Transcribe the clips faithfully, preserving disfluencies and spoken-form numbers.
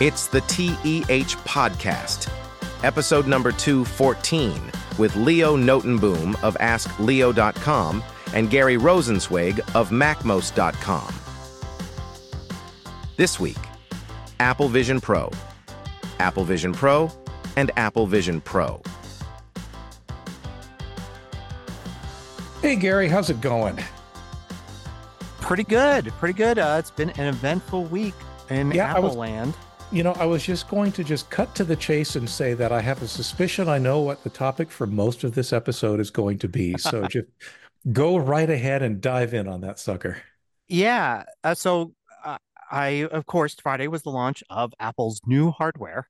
It's the T E H Podcast, episode number two fourteen, with Leo Notenboom of Ask Leo dot com and Gary Rosenzweig of MacMost dot com. This week, Apple Vision Pro, Apple Vision Pro, and Apple Vision Pro. Hey, Gary, how's it going? Pretty good, pretty good. Uh, it's been an eventful week in yeah, Apple was- land. You know, I was just going to just cut to the chase and say that I have a suspicion I know what the topic for most of this episode is going to be. So just go right ahead and dive in on that sucker. Yeah. Uh, so uh, I, of course, Friday was the launch of Apple's new hardware.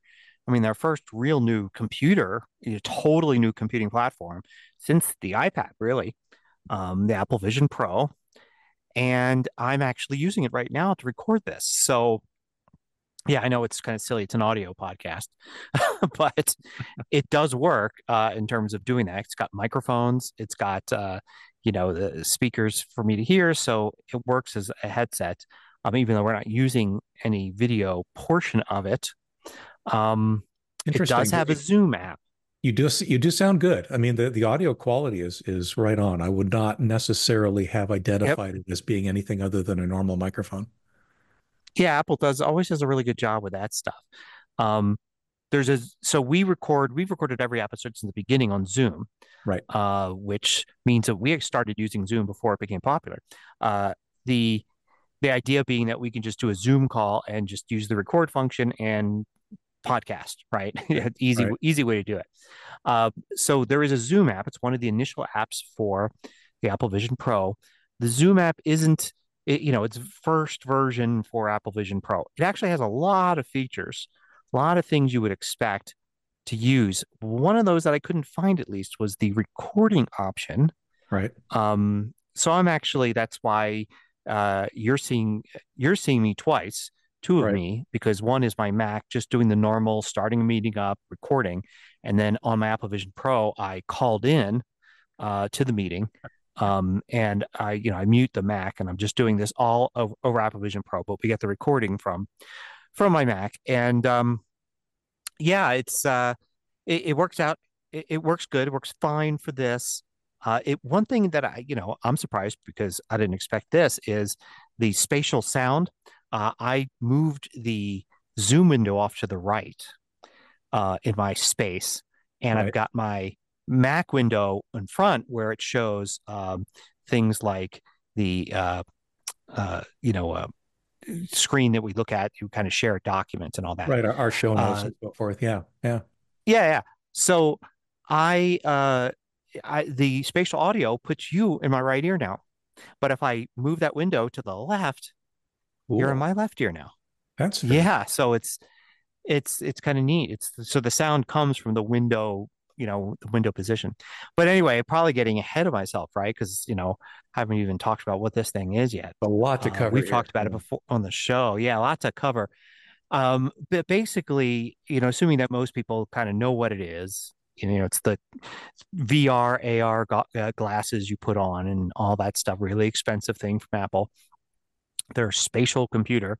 I mean, their first real new computer, a totally new computing platform since the iPad, really, um, the Apple Vision Pro. And I'm actually using it right now to record this. So yeah, I know it's kind of silly. It's an audio podcast, but it does work uh, in terms of doing that. It's got microphones. It's got, uh, you know, the speakers for me to hear. So it works as a headset, um, even though we're not using any video portion of it. Um, it does have a Zoom app. You do you do sound good. I mean, the, the audio quality is is right on. I would not necessarily have identified yep. it as being anything other than a normal microphone. Yeah, Apple does always does a really good job with that stuff. Um, there's a so we record we've recorded every episode since the beginning on Zoom, right? Uh, which means that we started using Zoom before it became popular. Uh, the the idea being that we can just do a Zoom call and just use the record function and podcast, right? easy right. easy way to do it. Uh, so there is a Zoom app. It's one of the initial apps for the Apple Vision Pro. The Zoom app isn't. It, you know, it's first version for Apple Vision Pro. It actually has a lot of features, a lot of things you would expect to use. One of those that I couldn't find, at least, was the recording option. Right. Um, so I'm actually, that's why uh, you're seeing you're seeing me twice, two of right. me, because one is my Mac just doing the normal, starting a meeting up, recording. And then on my Apple Vision Pro, I called in uh, to the meeting. Um, and I, you know, I mute the Mac and I'm just doing this all over, over Apple Vision Pro, but we get the recording from, from my Mac. And, um, yeah, it's, uh, it, it works out. It, it works good. It works fine for this. Uh, it, one thing that I, you know, I'm surprised because I didn't expect this is the spatial sound. Uh, I moved the Zoom window off to the right, uh, in my space and right. I've got my Mac window in front where it shows um, things like the uh, uh, you know uh, screen that we look at to kind of share documents and all that. Right, our, our show notes uh, and so forth. Yeah, yeah, yeah, yeah. So I, uh, I the spatial audio puts you in my right ear now, but if I move that window to the left, Ooh. You're in my left ear now. That's true. Yeah. So it's it's it's kind of neat. It's so the sound comes from the window. You know, the window position. But anyway, probably getting ahead of myself, right? Because, you know, I haven't even talked about what this thing is yet. A lot to cover. Uh, we've here. talked about it before on the show. Yeah, a lot to cover. Um, but basically, you know, assuming that most people kind of know what it is, you know, it's the V R, A R go- glasses you put on and all that stuff, really expensive thing from Apple. Their spatial computer.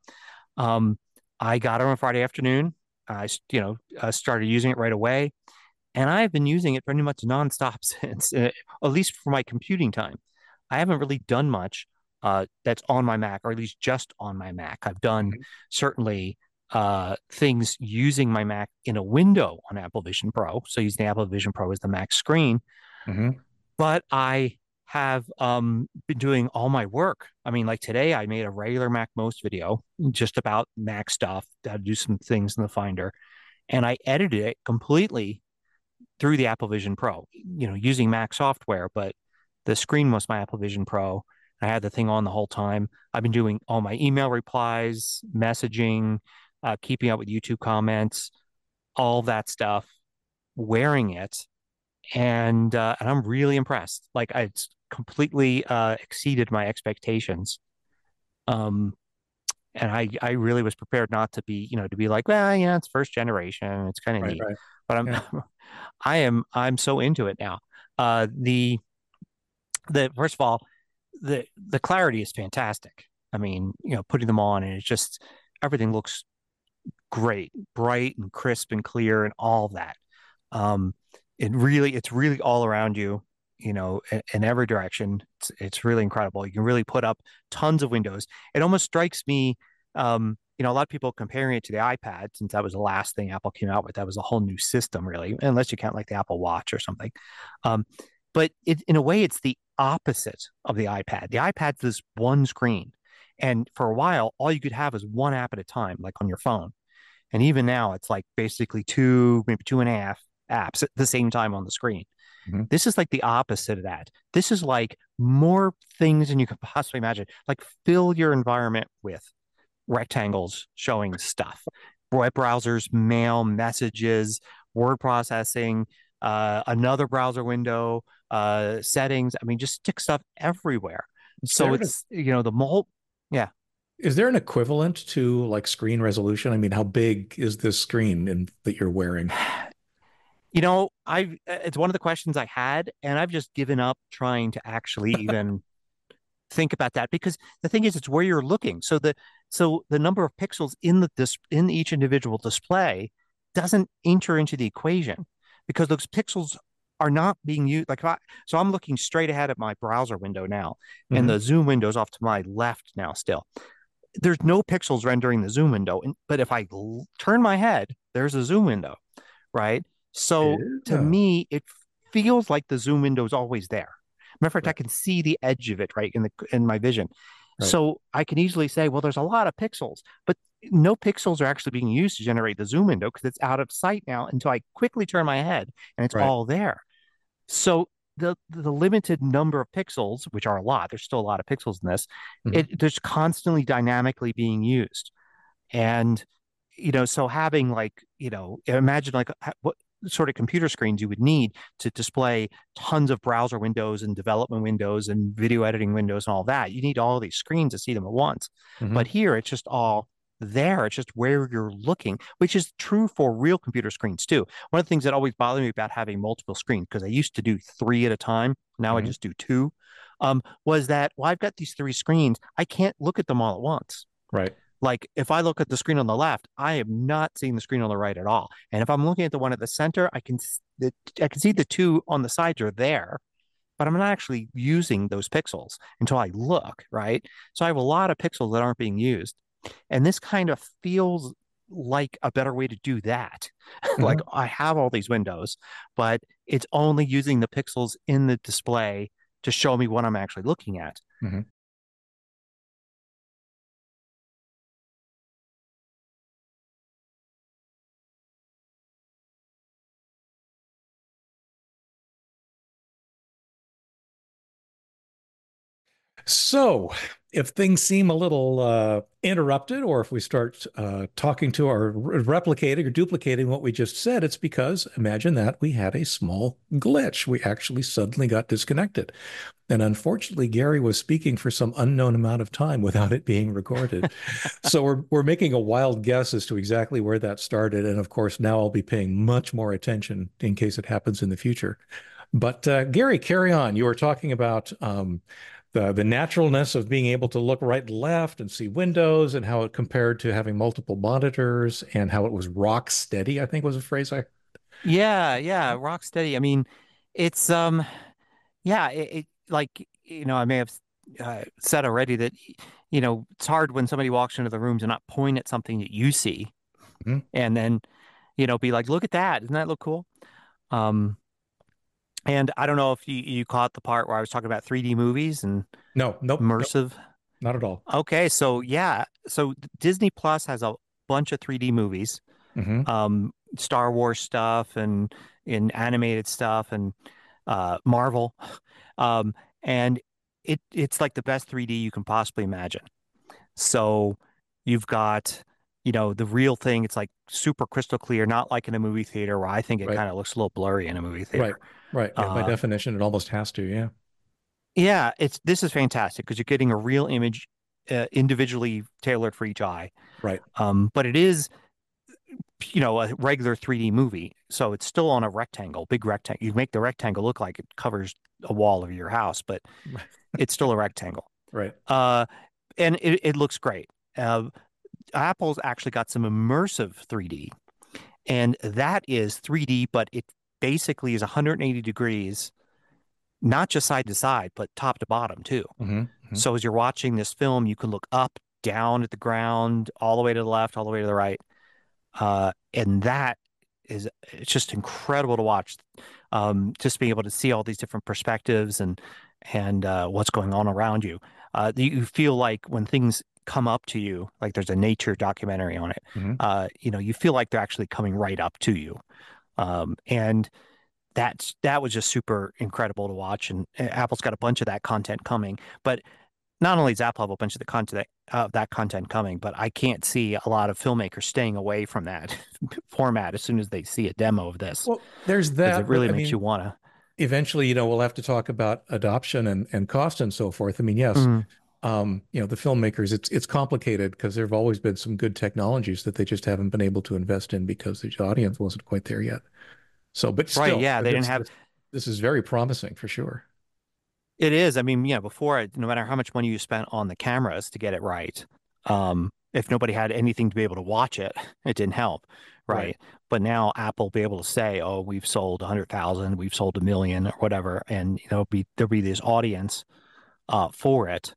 Um, I got it on Friday afternoon. I, you know, I started using it right away. And I've been using it pretty much nonstop since, at least for my computing time. I haven't really done much uh, that's on my Mac, or at least just on my Mac. I've done certainly uh, things using my Mac in a window on Apple Vision Pro. So using Apple Vision Pro as the Mac screen. Mm-hmm. But I have um, been doing all my work. I mean, like today, I made a regular MacMost video just about Mac stuff, how to do some things in the Finder. And I edited it completely through the Apple Vision Pro, you know, using Mac software, but the screen was my Apple Vision Pro. I had the thing on the whole time. I've been doing all my email replies, messaging, uh, keeping up with YouTube comments, all that stuff, wearing it. And uh, and I'm really impressed. Like it's completely uh, exceeded my expectations. Um, and I, I really was prepared not to be, you know, to be like, well, yeah, it's first generation. It's kind of right, neat. Right. But I'm, yeah. I am, I'm so into it now. Uh, the, the first of all, the the clarity is fantastic. I mean, you know, putting them on and it's just everything looks great, bright and crisp and clear and all that. Um, it really, it's really all around you, you know, in, in every direction. It's, it's really incredible. You can really put up tons of windows. It almost strikes me, um, you know, a lot of people comparing it to the iPad, since that was the last thing Apple came out with. That was a whole new system, really, unless you count like the Apple Watch or something. Um, but it, in a way, it's the opposite of the iPad. The iPad's this one screen. And for a while, all you could have was one app at a time, like on your phone. And even now, it's like basically two, maybe two and a half apps at the same time on the screen. Mm-hmm. This is like the opposite of that. This is like more things than you could possibly imagine. Like fill your environment with rectangles showing stuff, web browsers, mail, messages, word processing, uh, another browser window, uh, settings. I mean, just stick stuff everywhere. So it's, you know, the whole... Yeah. Is there an equivalent to like screen resolution? I mean, how big is this screen in, that you're wearing? You know, I it's one of the questions I had, and I've just given up trying to actually even think about that, because the thing is, it's where you're looking. So the so the number of pixels in the dis, in each individual display doesn't enter into the equation, because those pixels are not being used. Like, if I, so I'm looking straight ahead at my browser window now, and mm-hmm. the Zoom window's off to my left now still. There's no pixels rendering the Zoom window, and, but if I l- turn my head, there's a Zoom window, right? So yeah. to me, it feels like the Zoom window is always there. Matter of fact, right. I can see the edge of it, right, in the in my vision. Right. So I can easily say, well, there's a lot of pixels, but no pixels are actually being used to generate the Zoom window, because it's out of sight now until I quickly turn my head and it's right. all there. So the the limited number of pixels, which are a lot, there's still a lot of pixels in this, mm-hmm. it, there's constantly dynamically being used. And, you know, so having like, you know, imagine like what sort of computer screens you would need to display tons of browser windows and development windows and video editing windows and all that. You need all these screens to see them at once. Mm-hmm. But here it's just all there. It's just where you're looking, which is true for real computer screens too. One of the things that always bothered me about having multiple screens, because I used to do three at a time, now mm-hmm. I just do two, um, was that, well, I've got these three screens, I can't look at them all at once. Right. Like if I look at the screen on the left, I am not seeing the screen on the right at all. And if I'm looking at the one at the center, I can the, I can see the two on the sides are there, but I'm not actually using those pixels until I look, right? So I have a lot of pixels that aren't being used. And this kind of feels like a better way to do that. Mm-hmm. Like I have all these windows, but it's only using the pixels in the display to show me what I'm actually looking at. Mm-hmm. So if things seem a little uh, interrupted, or if we start uh, talking to or replicating or duplicating what we just said, it's because, imagine that, we had a small glitch. We actually suddenly got disconnected. And unfortunately, Gary was speaking for some unknown amount of time without it being recorded. So we're we're making a wild guess as to exactly where that started. And of course, now I'll be paying much more attention in case it happens in the future. But uh, Gary, carry on. You were talking about... Um, The, the naturalness of being able to look right and left and see windows, and how it compared to having multiple monitors, and how it was rock steady, I think was a phrase I... Yeah, yeah, rock steady. I mean, it's, um, yeah, it, it like, you know, I may have uh, said already that, you know, it's hard when somebody walks into the room to not point at something that you see mm-hmm. and then, you know, be like, look at that. Doesn't that look cool? Um And I don't know if you, you caught the part where I was talking about three D movies and no, nope, immersive. Nope, not at all. Okay. So yeah. So Disney Plus has a bunch of three D movies, mm-hmm. um, Star Wars stuff and in animated stuff and uh, Marvel. Um, and it it's like the best three D you can possibly imagine. So you've got, you know, the real thing. It's like super crystal clear, not like in a movie theater where I think it right. kind of looks a little blurry in a movie theater. Right. Right. Yeah, by uh, definition, it almost has to. Yeah. Yeah. It's this is fantastic because you're getting a real image uh, individually tailored for each eye. Right. Um, but it is, you know, a regular three D movie. So it's still on a rectangle, big rectangle. You make the rectangle look like it covers a wall of your house, but it's still a rectangle. Right. Uh, and it, it looks great. Uh, Apple's actually got some immersive three D, and that is three D, but it basically is one hundred eighty degrees, not just side to side, but top to bottom too. Mm-hmm, mm-hmm. So as you're watching this film, you can look up, down at the ground, all the way to the left, all the way to the right. Uh, and that is, it's just incredible to watch, um, just being able to see all these different perspectives and and uh, what's going on around you. Uh, you feel like when things come up to you, like there's a nature documentary on it, mm-hmm. uh, you know, you feel like they're actually coming right up to you. Um, and that's, that was just super incredible to watch. And Apple's got a bunch of that content coming, but not only does Apple have a bunch of the content of uh, that content coming, but I can't see a lot of filmmakers staying away from that format as soon as they see a demo of this. Well, there's that. It really I makes mean, you want to. Eventually, you know, we'll have to talk about adoption and, and cost and so forth. I mean, yes, mm. um, you know, the filmmakers, it's it's complicated because there have always been some good technologies that they just haven't been able to invest in because the audience wasn't quite there yet. So, but still, right, yeah, they didn't have. This is very promising for sure. It is. I mean, yeah, before, no matter how much money you spent on the cameras to get it right, um, if nobody had anything to be able to watch it, it didn't help. Right. right. But now Apple will be able to say, oh, we've sold one hundred thousand, we've sold a million or whatever. And, you know, be, there'll be this audience uh, for it.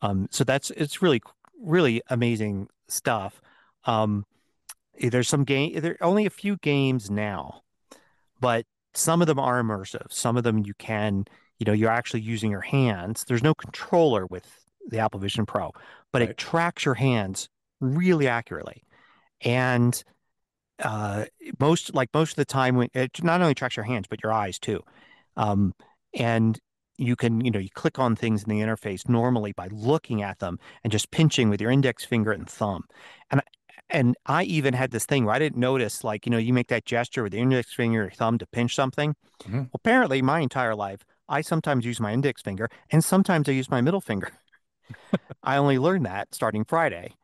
Um, so that's, it's really, really amazing stuff. Um, there's some game, there are only a few games now, but some of them are immersive. Some of them you can, you know, you're actually using your hands. There's no controller with the Apple Vision Pro, but right. it tracks your hands really accurately. And, Uh, most like most of the time, when it not only tracks your hands but your eyes too, um, and you can you know you click on things in the interface normally by looking at them and just pinching with your index finger and thumb, and and I even had this thing where I didn't notice, like, you know, you make that gesture with the index finger or thumb to pinch something. Mm-hmm. Well, apparently, my entire life, I sometimes use my index finger and sometimes I use my middle finger. I only learned that starting Friday.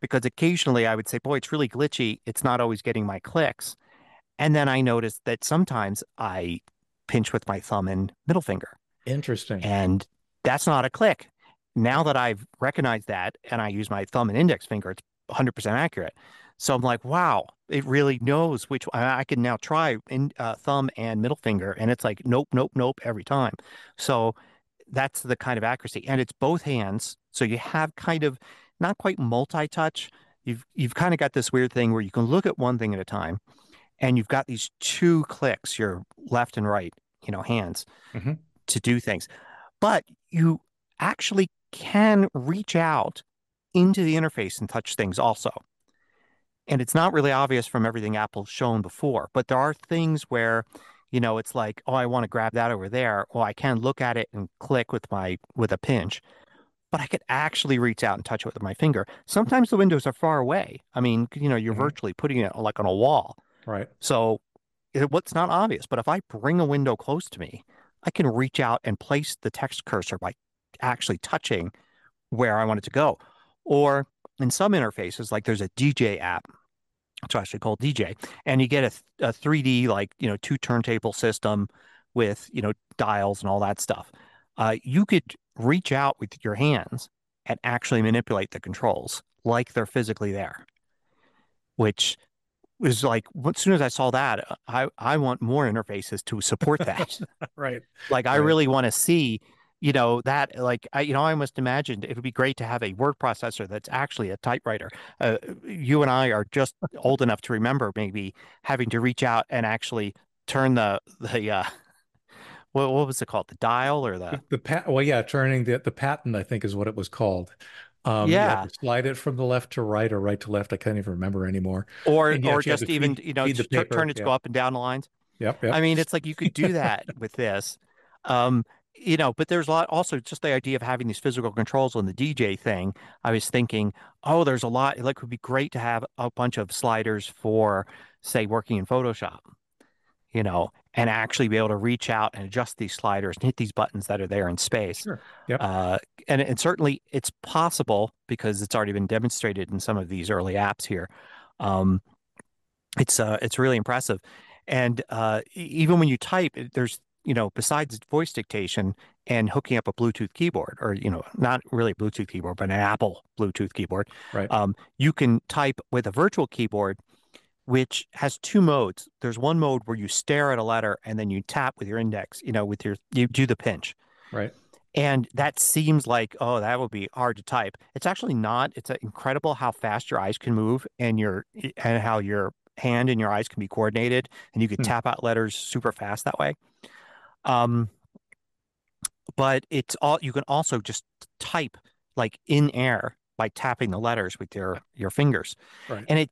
Because occasionally I would say, boy, it's really glitchy. It's not always getting my clicks. And then I noticed that sometimes I pinch with my thumb and middle finger. Interesting. And that's not a click. Now that I've recognized that and I use my thumb and index finger, it's one hundred percent accurate. So I'm like, wow, it really knows which one. I can now try in, uh, thumb and middle finger. And it's like, nope, nope, nope, every time. So that's the kind of accuracy. And it's both hands. So you have kind of... not quite multi-touch. You've you've kind of got this weird thing where you can look at one thing at a time, and you've got these two clicks, your left and right, you know, hands mm-hmm. to do things. But you actually can reach out into the interface and touch things also. And it's not really obvious from everything Apple's shown before, but there are things where, you know, it's like, oh, I want to grab that over there. Well, I can look at it and click with my with a pinch. But I could actually reach out and touch it with my finger. Sometimes the windows are far away. I mean, you know, you're mm-hmm. virtually putting it like on a wall. Right. So it, what's not obvious, but if I bring a window close to me, I can reach out and place the text cursor by actually touching where I want it to go. Or in some interfaces, like there's a D J app, which I actually call D J, and you get a, a three D, like, you know, two turntable system with, you know, dials and all that stuff. Uh, you could reach out with your hands and actually manipulate the controls like they're physically there, which was like, as soon as I saw that, I, I want more interfaces to support that. Right. Like, right. I really want to see, you know, that, like, I, you know, I almost imagined it would be great to have a word processor that's actually a typewriter. Uh, you and I are just old enough to remember maybe having to reach out and actually turn the, the, uh, What, what was it called? The dial or the the pat? Well, yeah, turning the the patent, I think, is what it was called. Um, yeah, slide it from the left to right or right to left. I can't even remember anymore. Or and, yeah, or just even feed, you know just t- turn it to yeah. go up and down the lines. Yep, yep. I mean, it's like you could do that with this, um, you know. But there's a lot also just the idea of having these physical controls on the D J thing. I was thinking, oh, there's a lot. Like, it would be great to have a bunch of sliders for, say, working in Photoshop. You know, and actually be able to reach out and adjust these sliders and hit these buttons that are there in space. Sure. Yep. Uh, and, and certainly it's possible because it's already been demonstrated in some of these early apps here. Um, it's uh, it's really impressive. And uh, even when you type, there's you know, besides voice dictation and hooking up a Bluetooth keyboard, or, you know, not really a Bluetooth keyboard, but an Apple Bluetooth keyboard, right. um, you can type with a virtual keyboard, which has two modes. There's one mode where you stare at a letter and then you tap with your index, you know, with your, you do the pinch. Right. And that seems like, oh, that would be hard to type. It's actually not. It's incredible how fast your eyes can move and your, and how your hand and your eyes can be coordinated, and you can hmm. tap out letters super fast that way. Um, but it's all, you can also just type like in air by tapping the letters with your, your fingers. Right. And it,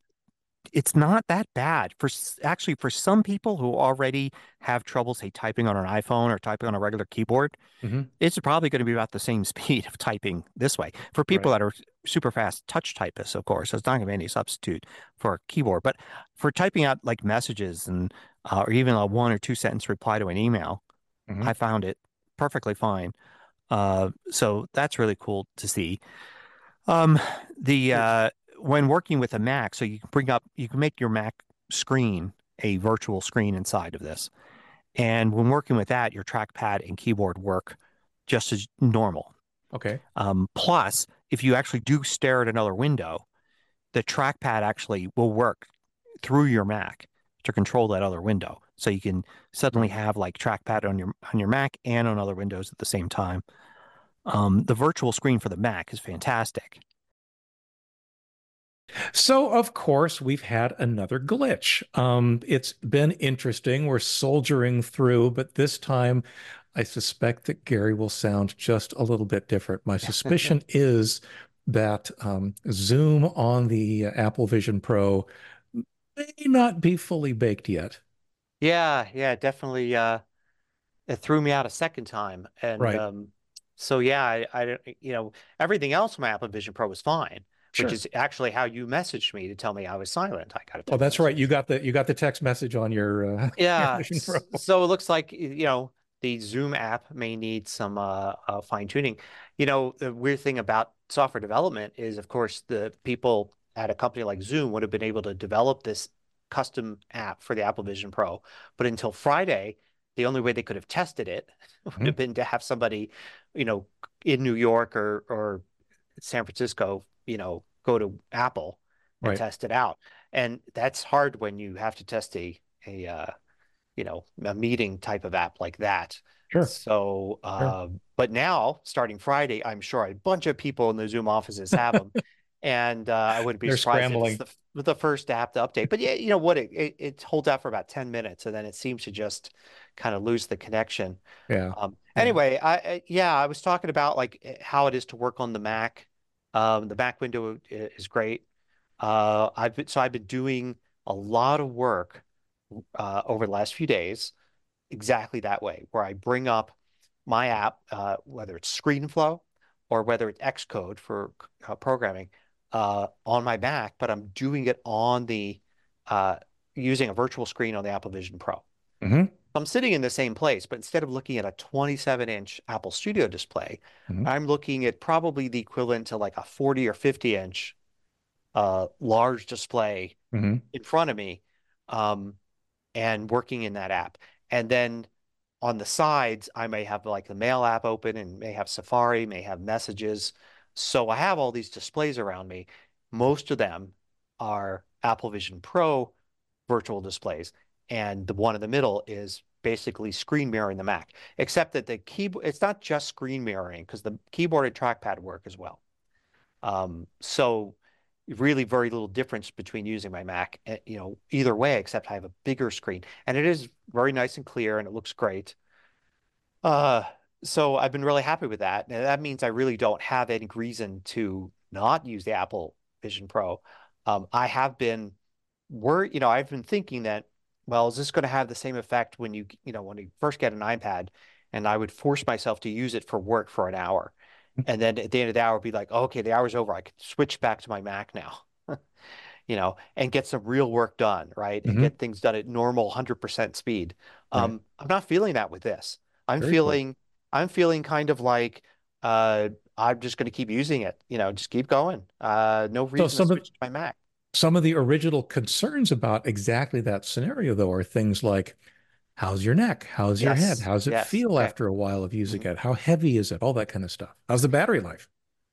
it's not that bad for actually for some people who already have trouble, say, typing on an iPhone or typing on a regular keyboard. Mm-hmm. It's probably going to be about the same speed of typing this way for people right. that are super fast touch typists, of course. So it's not going to be any substitute for a keyboard, but for typing out like messages and uh, or even a one or two sentence reply to an email, mm-hmm. I found it perfectly fine. Uh, so that's really cool to see. Um, the uh, when working with a Mac, so you can bring up, you can make your Mac screen a virtual screen inside of this. And when working with that, your trackpad and keyboard work just as normal. Okay. Um, plus, if you actually do stare at another window, the trackpad actually will work through your Mac to control that other window. So you can suddenly have like trackpad on your on your Mac and on other windows at the same time. Um, the virtual screen for the Mac is fantastic. So, of course, we've had another glitch. Um, it's been interesting. We're soldiering through, but this time I suspect that Gary will sound just a little bit different. My suspicion is that um, Zoom on the Apple Vision Pro may not be fully baked yet. Yeah, yeah, definitely. Uh, it threw me out a second time. And right. um, so, yeah, I, I, you know, everything else on my Apple Vision Pro was fine. Sure. Which is actually how you messaged me to tell me I was silent. I got a text oh, that's message. Right. You got the you got the text message on your uh, yeah. Your so it looks like, you know, the Zoom app may need some uh, uh, fine tuning. You know, the weird thing about software development is, of course, the people at a company like Zoom would have been able to develop this custom app for the Apple Vision Pro, but until Friday, the only way they could have tested it would mm-hmm. have been to have somebody, you know, in New York or or San Francisco, you know, go to Apple and right. test it out. And that's hard when you have to test a, a uh, you know, a meeting type of app like that. Sure. So, uh, sure. but now, starting Friday, I'm sure a bunch of people in the Zoom offices have them. and uh, I wouldn't be They're surprised if it's the, the first app to update. But yeah, you know what, it, it, it holds out for about ten minutes, and then it seems to just kind of lose the connection. Yeah. Um, anyway, yeah. I yeah, I was talking about like how it is to work on the Mac. Um, the Mac window is great. Uh, I've been, so I've been doing a lot of work uh, over the last few days exactly that way, where I bring up my app, uh, whether it's ScreenFlow or whether it's Xcode for uh, programming uh, on my Mac, but I'm doing it on the uh, using a virtual screen on the Apple Vision Pro. Mm-hmm. I'm sitting in the same place, but instead of looking at a twenty-seven inch Apple Studio display, mm-hmm. I'm looking at probably the equivalent to like a forty or fifty inch uh, large display mm-hmm. in front of me um, and working in that app. And then on the sides, I may have like the Mail app open and may have Safari, may have messages. So I have all these displays around me. Most of them are Apple Vision Pro virtual displays. And the one in the middle is basically screen mirroring the Mac, except that the keyboard, it's not just screen mirroring because the keyboard and trackpad work as well. Um, so really very little difference between using my Mac, you know, either way, except I have a bigger screen, and it is very nice and clear and it looks great. Uh, so I've been really happy with that. And that means I really don't have any reason to not use the Apple Vision Pro. Um, I have been worried, you know, I've been thinking that, well, is this going to have the same effect when you, you know, when you first get an iPad, and I would force myself to use it for work for an hour. And then at the end of the hour, be like, oh, okay, the hour's over. I can switch back to my Mac now, you know, and get some real work done, right? Mm-hmm. And get things done at normal one hundred percent speed. Right. Um, I'm not feeling that with this. I'm Very feeling, cool. I'm feeling kind of like, uh, I'm just going to keep using it, you know, just keep going. Uh, no reason so to switch of- to my Mac. Some of the original concerns about exactly that scenario, though, are things like, how's your neck? How's yes. your head? How's it yes. feel okay. after a while of using mm-hmm. it? How heavy is it? All that kind of stuff. How's the battery life?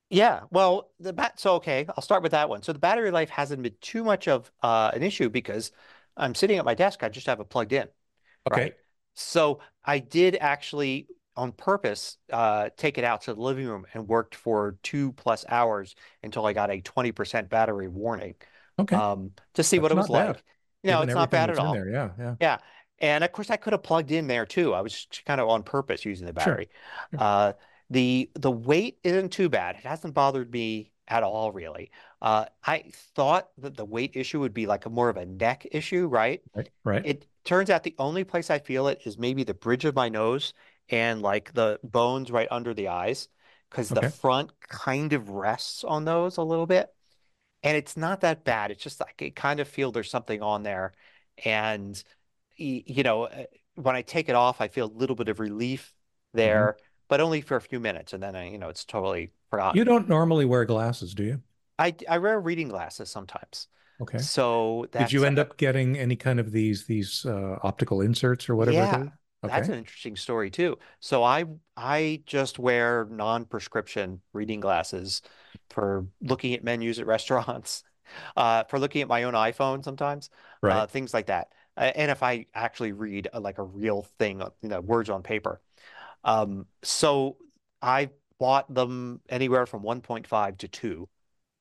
Yeah, well, the bat. So, okay, I'll start with that one. So the battery life hasn't been too much of uh, an issue because I'm sitting at my desk. I just have it plugged in. Okay. Right? So I did actually, on purpose, uh, take it out to the living room and worked for two plus hours until I got a twenty percent battery warning. Okay. Um, to see That's what it was bad. like. No, Even it's not bad at all. There. Yeah, yeah. Yeah. And of course, I could have plugged in there too. I was kind of on purpose using the battery. Sure. Uh, The the weight isn't too bad. It hasn't bothered me at all, really. Uh, I thought that the weight issue would be like a more of a neck issue, right? Right. Right. It turns out the only place I feel it is maybe the bridge of my nose and like the bones right under the eyes, because okay. the front kind of rests on those a little bit. And it's not that bad. It's just like I kind of feel there's something on there. And, you know, when I take it off, I feel a little bit of relief there. Mm-hmm. But only for a few minutes, and then I, you know, it's totally forgotten. You don't normally wear glasses, do you? I, I wear reading glasses sometimes. Okay. So that's did you end a, up getting any kind of these these uh, optical inserts or whatever? Yeah, okay. That's an interesting story too. So I I just wear non-prescription reading glasses for looking at menus at restaurants, uh, for looking at my own iPhone sometimes, right. uh, things like that. And if I actually read a, like a real thing, you know, words on paper. Um, so I bought them anywhere from one point five to two.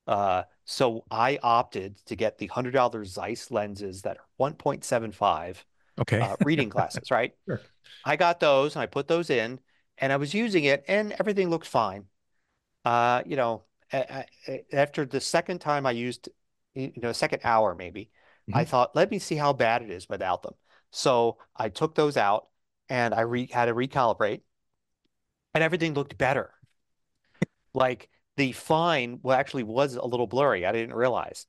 Uh, so I opted to get the one hundred dollar Zeiss lenses that are one point seven five okay. uh, reading glasses, right? Sure. I got those and I put those in and I was using it and everything looked fine. Uh, you know, I, I, after the second time I used, you know, second hour maybe, mm-hmm. I thought, let me see how bad it is without them. So I took those out and I re- had to recalibrate. And everything looked better. Like the fine, well, actually was a little blurry. I didn't realize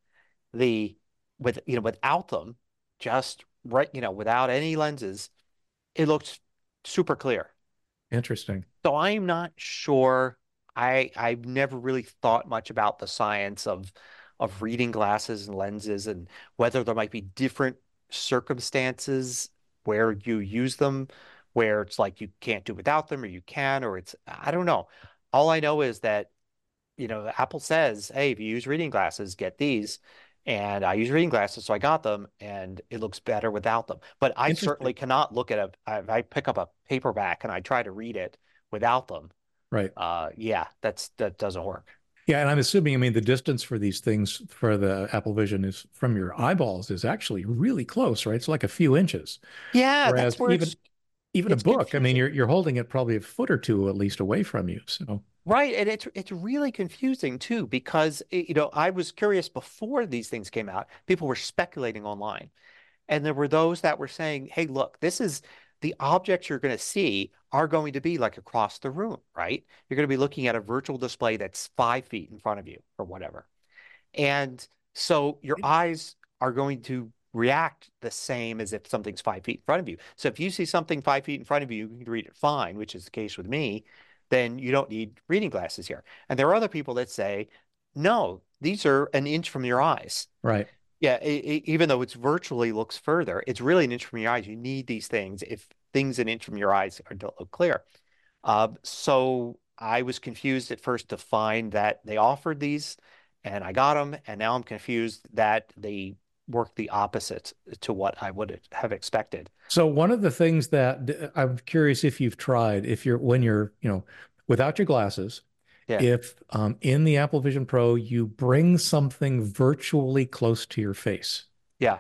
the with you know without them, just right you know without any lenses, it looked super clear. Interesting. So I'm not sure. I I've never really thought much about the science of of reading glasses and lenses and whether there might be different circumstances where you use them. Where it's like you can't do without them or you can, or it's, I don't know. All I know is that, you know, Apple says, hey, if you use reading glasses, get these. And I use reading glasses, so I got them and it looks better without them. But I certainly cannot look at a, I, I pick up a paperback and I try to read it without them. Right. Uh, yeah, that's, that doesn't work. Yeah, and I'm assuming, I mean, the distance for these things for the Apple Vision is from your eyeballs is actually really close, right? It's like a few inches. Yeah, Whereas that's where even- it's... Even it's a book, confusing. I mean, you're you're holding it probably a foot or two at least away from you. So right, and it's it's really confusing too because it, you know I was curious before these things came out. People were speculating online, and there were those that were saying, "Hey, look, this is the objects you're going to see are going to be like across the room, right? You're going to be looking at a virtual display that's five feet in front of you or whatever, and so your eyes are going to." React the same as if something's five feet in front of you. So if you see something five feet in front of you, you can read it fine, which is the case with me, then you don't need reading glasses here. And there are other people that say, no, these are an inch from your eyes. Right. Yeah. It, it, even though it's virtually looks further, it's really an inch from your eyes. You need these things if things an inch from your eyes are, don't look clear. Uh, so I was confused at first to find that they offered these and I got them. And now I'm confused that they work the opposite to what I would have expected. So one of the things that I'm curious if you've tried, if you're, when you're, you know, without your glasses, yeah. if um, in the Apple Vision Pro, you bring something virtually close to your face, yeah,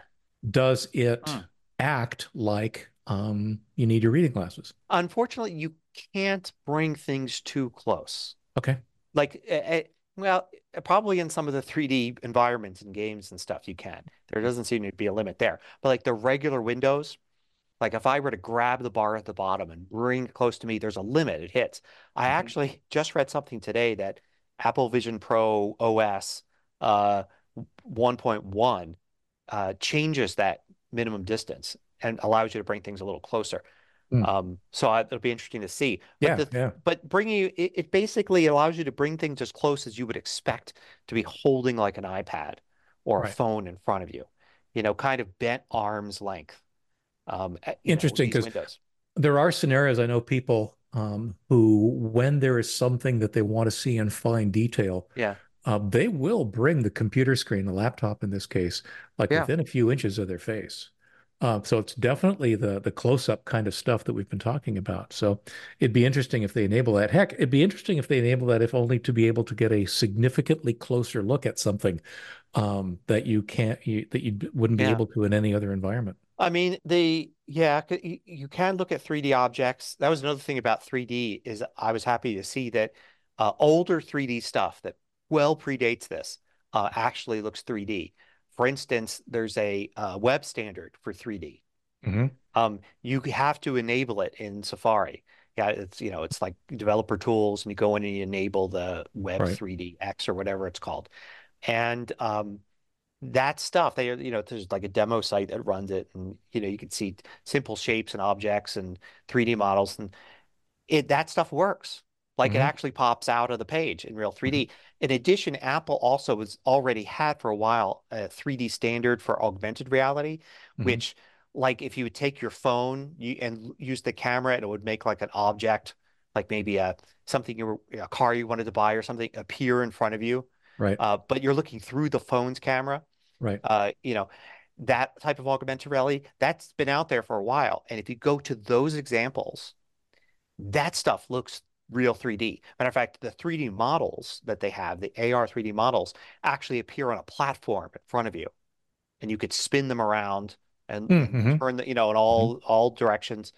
does it mm. act like um, you need your reading glasses? Unfortunately, you can't bring things too close. Okay. Like, uh, well, probably in some of the three D environments and games and stuff, you can. There doesn't seem to be a limit there. But like the regular windows, like if I were to grab the bar at the bottom and bring it close to me, there's a limit. It hits. I mm-hmm. actually just read something today that Apple Vision Pro O S uh, one point one uh, changes that minimum distance and allows you to bring things a little closer. Um, so I, it'll be interesting to see, but, yeah, the, yeah. but bringing you, it, it basically allows you to bring things as close as you would expect to be holding like an iPad or right. a phone in front of you, you know, kind of bent arm's length. Um, Interesting, because there are scenarios. I know people um, who, when there is something that they want to see in fine detail, yeah, uh, they will bring the computer screen, the laptop in this case, like yeah. within a few inches of their face. Uh, so it's definitely the the close-up kind of stuff that we've been talking about. So it'd be interesting if they enable that. Heck, it'd be interesting if they enable that, if only to be able to get a significantly closer look at something um, that you can't, you, that you wouldn't be yeah. able to in any other environment. I mean, the yeah, you can look at three D objects. That was another thing about three D, is I was happy to see that uh, older three D stuff that well predates this uh, actually looks three D. For instance, there's a uh, web standard for three D. Mm-hmm. Um, you have to enable it in Safari. Yeah, it's you know it's like developer tools, and you go in and you enable the web right. three D X or whatever it's called, and um, that stuff. They you know there's like a demo site that runs it, and you know you can see simple shapes and objects and three D models, and it that stuff works. Like mm-hmm. it actually pops out of the page in real three D. Mm-hmm. In addition, Apple also has already had for a while a three D standard for augmented reality, mm-hmm. which like if you would take your phone you, and use the camera, and it would make like an object, like maybe a something you were, a car you wanted to buy or something, appear in front of you. Right. Uh, but you're looking through the phone's camera. Right. Uh, you know, that type of augmented reality, that's been out there for a while. And if you go to those examples, that stuff looks real three D. Matter of fact, the three D models that they have, the A R three D models, actually appear on a platform in front of you, and you could spin them around and, mm-hmm. and turn the, you know, in all mm-hmm. all directions.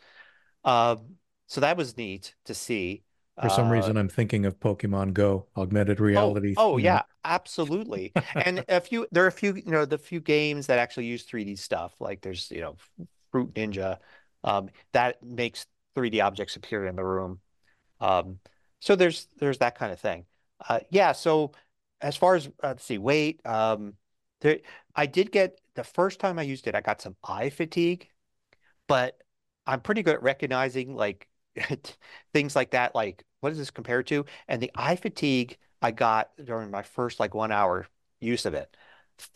Uh, so that was neat to see. For some uh, reason, I'm thinking of Pokemon Go, augmented reality. Oh, oh yeah, absolutely. And a few, there are a few, you know, the few games that actually use three D stuff. Like there's, you know, Fruit Ninja, um, that makes three D objects appear in the room. Um, so there's, there's that kind of thing. Uh, yeah. So as far as, uh, let's see, weight, um, there, I did get the first time I used it, I got some eye fatigue, but I'm pretty good at recognizing like things like that. Like, what does this compare to? And the eye fatigue I got during my first, like one hour use of it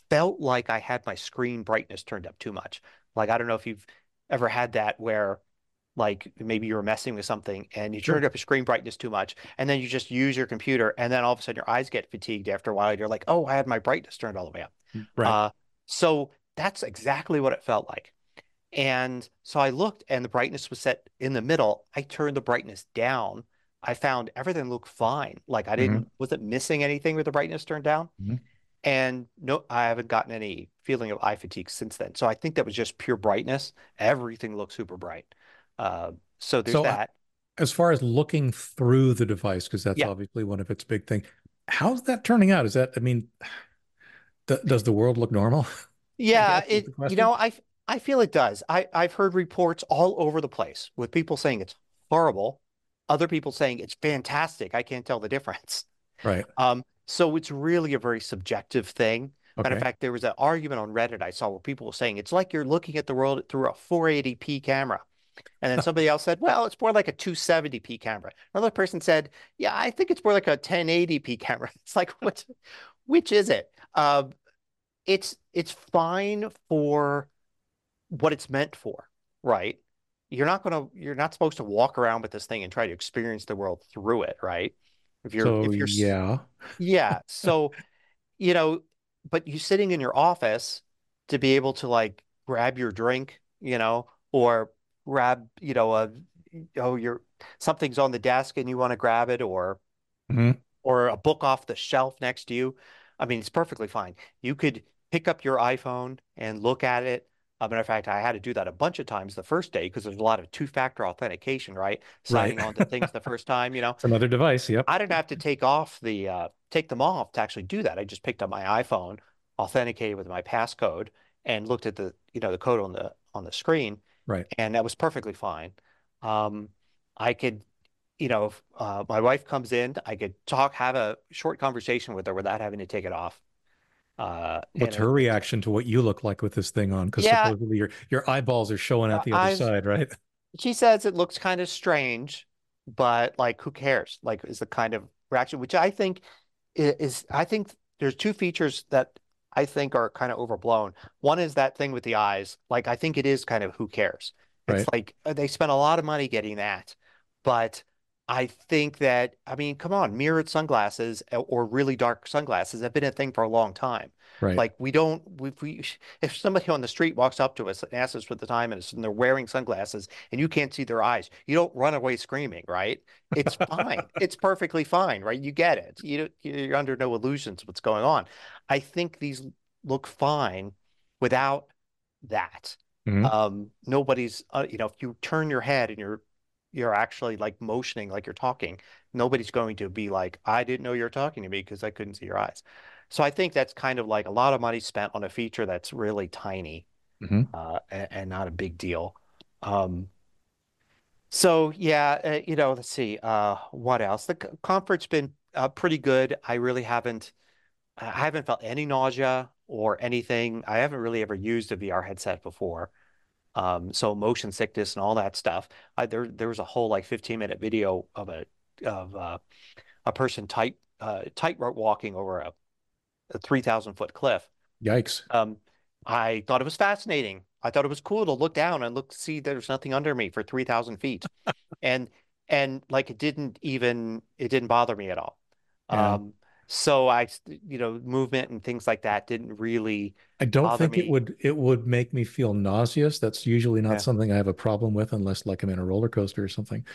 felt like I had my screen brightness turned up too much. Like, I don't know if you've ever had that where like maybe you were messing with something and you turned up your screen brightness too much, and then you just use your computer, and then all of a sudden your eyes get fatigued after a while. You're like, oh, I had my brightness turned all the way up. Right. Uh, so that's exactly what it felt like. And so I looked, and the brightness was set in the middle. I turned the brightness down. I found everything looked fine. Like I didn't, mm-hmm. wasn't missing anything with the brightness turned down. Mm-hmm. And no, I haven't gotten any feeling of eye fatigue since then. So I think that was just pure brightness. Everything looked super bright. Uh, so there's so, that. As far as looking through the device, because that's yeah. obviously one of its big things. How's that turning out? Is that, I mean, th- does the world look normal? Yeah, it, you know, I I feel it does. I, I've heard reports all over the place with people saying it's horrible, other people saying it's fantastic. I can't tell the difference. Right. Um. So it's really a very subjective thing. Okay. Matter of fact, there was an argument on Reddit I saw where people were saying it's like you're looking at the world through a four eighty p camera. And then somebody else said, well, it's more like a two seventy p camera. Another person said, yeah, I think it's more like a ten eighty p camera. It's like, what, which is it? Uh, it's it's fine for what it's meant for, right? You're not gonna you're not supposed to walk around with this thing and try to experience the world through it, right? If you're so, if you're yeah. Yeah. So, you know, but you're sitting in your office to be able to like grab your drink, you know, or grab, you know, a, oh, you're something's on the desk and you want to grab it, or mm-hmm. or a book off the shelf next to you. I mean, it's perfectly fine. You could pick up your iPhone and look at it. As a matter of fact, I had to do that a bunch of times the first day because there's a lot of two-factor authentication, right? Signing right. on to things the first time, you know. It's another device, yep. I didn't have to take off the uh, take them off to actually do that. I just picked up my iPhone, authenticated with my passcode, and looked at the you know the code on the on the screen. Right. And that was perfectly fine. Um, I could, you know, if uh, my wife comes in, I could talk, have a short conversation with her without having to take it off. Uh, What's her it, reaction to what you look like with this thing on? Because yeah, supposedly your, your eyeballs are showing out the other I've, side, right? She says it looks kind of strange, but like, who cares? Like, is the kind of reaction, which I think is, I think there's two features that I think are kind of overblown. One is that thing with the eyes. Like, I think it is kind of who cares. It's right. Like, they spent a lot of money getting that. But I think that, I mean, come on, mirrored sunglasses or really dark sunglasses have been a thing for a long time. Right. Like, we don't, we, we, if somebody on the street walks up to us and asks us for the time and they're wearing sunglasses and you can't see their eyes, you don't run away screaming, right? It's fine. It's perfectly fine, right? You get it. You, you're under no illusions what's going on. I think these look fine without that. Mm-hmm. Um, nobody's, uh, you know, if you turn your head and you're, you're actually like motioning, like you're talking, nobody's going to be like, I didn't know you were talking to me because I couldn't see your eyes. So I think that's kind of like a lot of money spent on a feature that's really tiny, mm-hmm. uh, and, and not a big deal. Um, so yeah, uh, you know, let's see, uh, what else? The c- comfort's been uh, pretty good. I really haven't, I haven't felt any nausea or anything. I haven't really ever used a V R headset before. Um, so motion sickness and all that stuff. I, there, there was a whole like fifteen minute video of a of uh, a person tight uh, tightrope walking over a, a three thousand foot cliff. Yikes! Um, I thought it was fascinating. I thought it was cool to look down and look see there's nothing under me for three thousand feet, and and like it didn't even it didn't bother me at all. Yeah. Um, so I, you know, movement and things like that didn't really. I don't think me. it would it would make me feel nauseous. That's usually not yeah. something I have a problem with, unless like I'm in a roller coaster or something.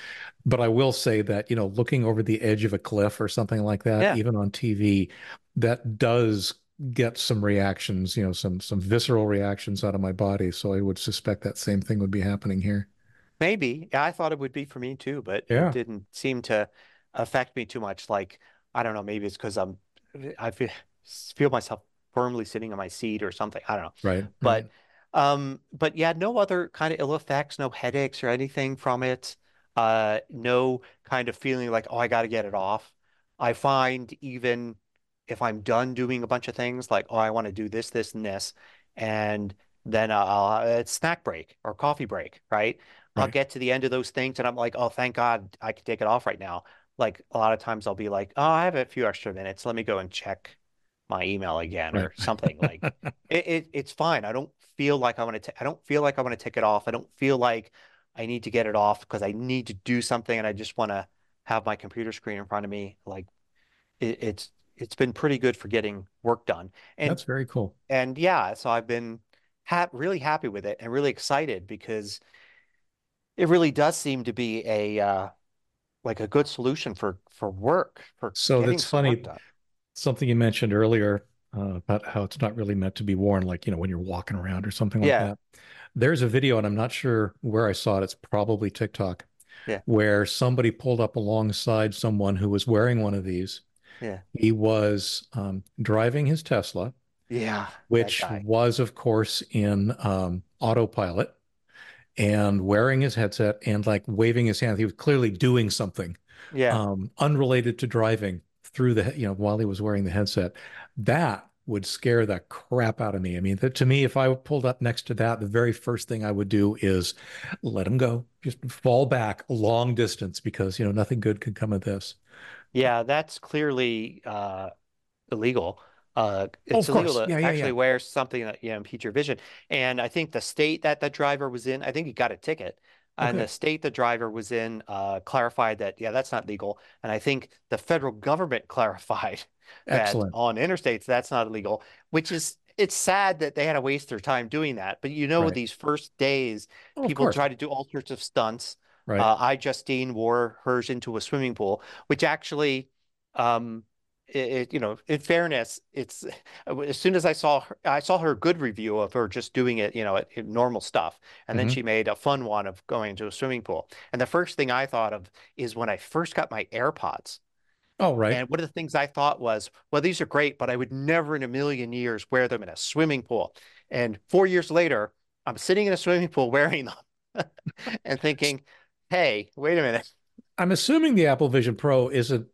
But I will say that, you know, looking over the edge of a cliff or something like that, yeah. even on T V, that does get some reactions, you know, some some visceral reactions out of my body. So I would suspect that same thing would be happening here. Maybe. I thought it would be for me too, but yeah. it didn't seem to affect me too much. Like, I don't know, maybe it's because I'm, I feel, feel myself firmly sitting on my seat or something. I don't know. Right. But, right. um, but yeah, no other kind of ill effects, no headaches or anything from it. Uh, no kind of feeling like, oh, I got to get it off. I find even if I'm done doing a bunch of things like, oh, I want to do this, this, and this, and then I'll, it's snack break or coffee break, right? right? I'll get to the end of those things and I'm like, oh, thank God I can take it off right now. Like a lot of times I'll be like, oh, I have a few extra minutes. Let me go and check my email again right. or something. Like it, it, it's fine. I don't feel like I want to, I don't feel like I want to take it off. I don't feel like I need to get it off because I need to do something. And I just want to have my computer screen in front of me. Like it, it's, it's been pretty good for getting work done. And that's very cool. And yeah, so I've been ha- really happy with it and really excited because it really does seem to be a, uh, like a good solution for, for work. For so that's funny. Something you mentioned earlier uh, about how it's not really meant to be worn, like, you know, when you're walking around or something like yeah. that. There's a video, and I'm not sure where I saw it. It's probably TikTok, yeah. where somebody pulled up alongside someone who was wearing one of these. Yeah. He was um, driving his Tesla, yeah, which was, of course, in um, autopilot. And wearing his headset and like waving his hand, he was clearly doing something, yeah, um, unrelated to driving through the, you know, while he was wearing the headset. That would scare the crap out of me. I mean, that, to me, if I pulled up next to that, the very first thing I would do is let him go, just fall back a long distance because, you know, nothing good could come of this. Yeah, that's clearly uh, illegal. Uh, it's oh, illegal to yeah, yeah, actually yeah. wear something that you know, impedes your vision. And I think the state that the driver was in, I think he got a ticket. Okay. And the state the driver was in uh, clarified that, yeah, that's not legal. And I think the federal government clarified Excellent. that on interstates, that's not illegal, which is, it's sad that they had to waste their time doing that. But you know, right. these first days, oh, people try to do all sorts of stunts. Right. Uh, I, Justine, wore hers into a swimming pool, which actually, um, It, it, you know, in fairness, it's as soon as I saw her, I saw her good review of her just doing it, you know, at, at normal stuff. And mm-hmm. then she made a fun one of going into a swimming pool. And the first thing I thought of is when I first got my AirPods. Oh, right. And one of the things I thought was, well, these are great, but I would never in a million years wear them in a swimming pool. And four years later, I'm sitting in a swimming pool wearing them and thinking, hey, wait a minute. I'm assuming the Apple Vision Pro isn't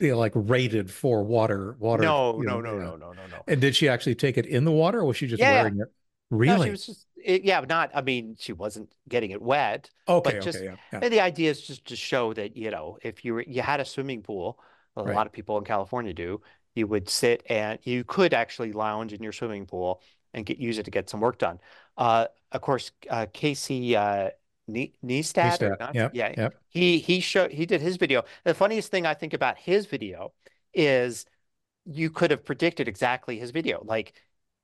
You know, like rated for water, water. No, no, know, no, you know. no, no, no, no. And did she actually take it in the water, or was she just yeah. wearing it? Really? No, she was just, it, yeah, not. I mean, she wasn't getting it wet. Okay, but just, okay, yeah, yeah. And the idea is just to show that you know, if you were, you had a swimming pool, a right. lot of people in California do. You would sit and you could actually lounge in your swimming pool and get use it to get some work done. Uh, of course, uh, Casey uh, Niestat, Niestat. Yep. yeah, yep. he he showed he did his video. The funniest thing I think about his video is you could have predicted exactly his video. Like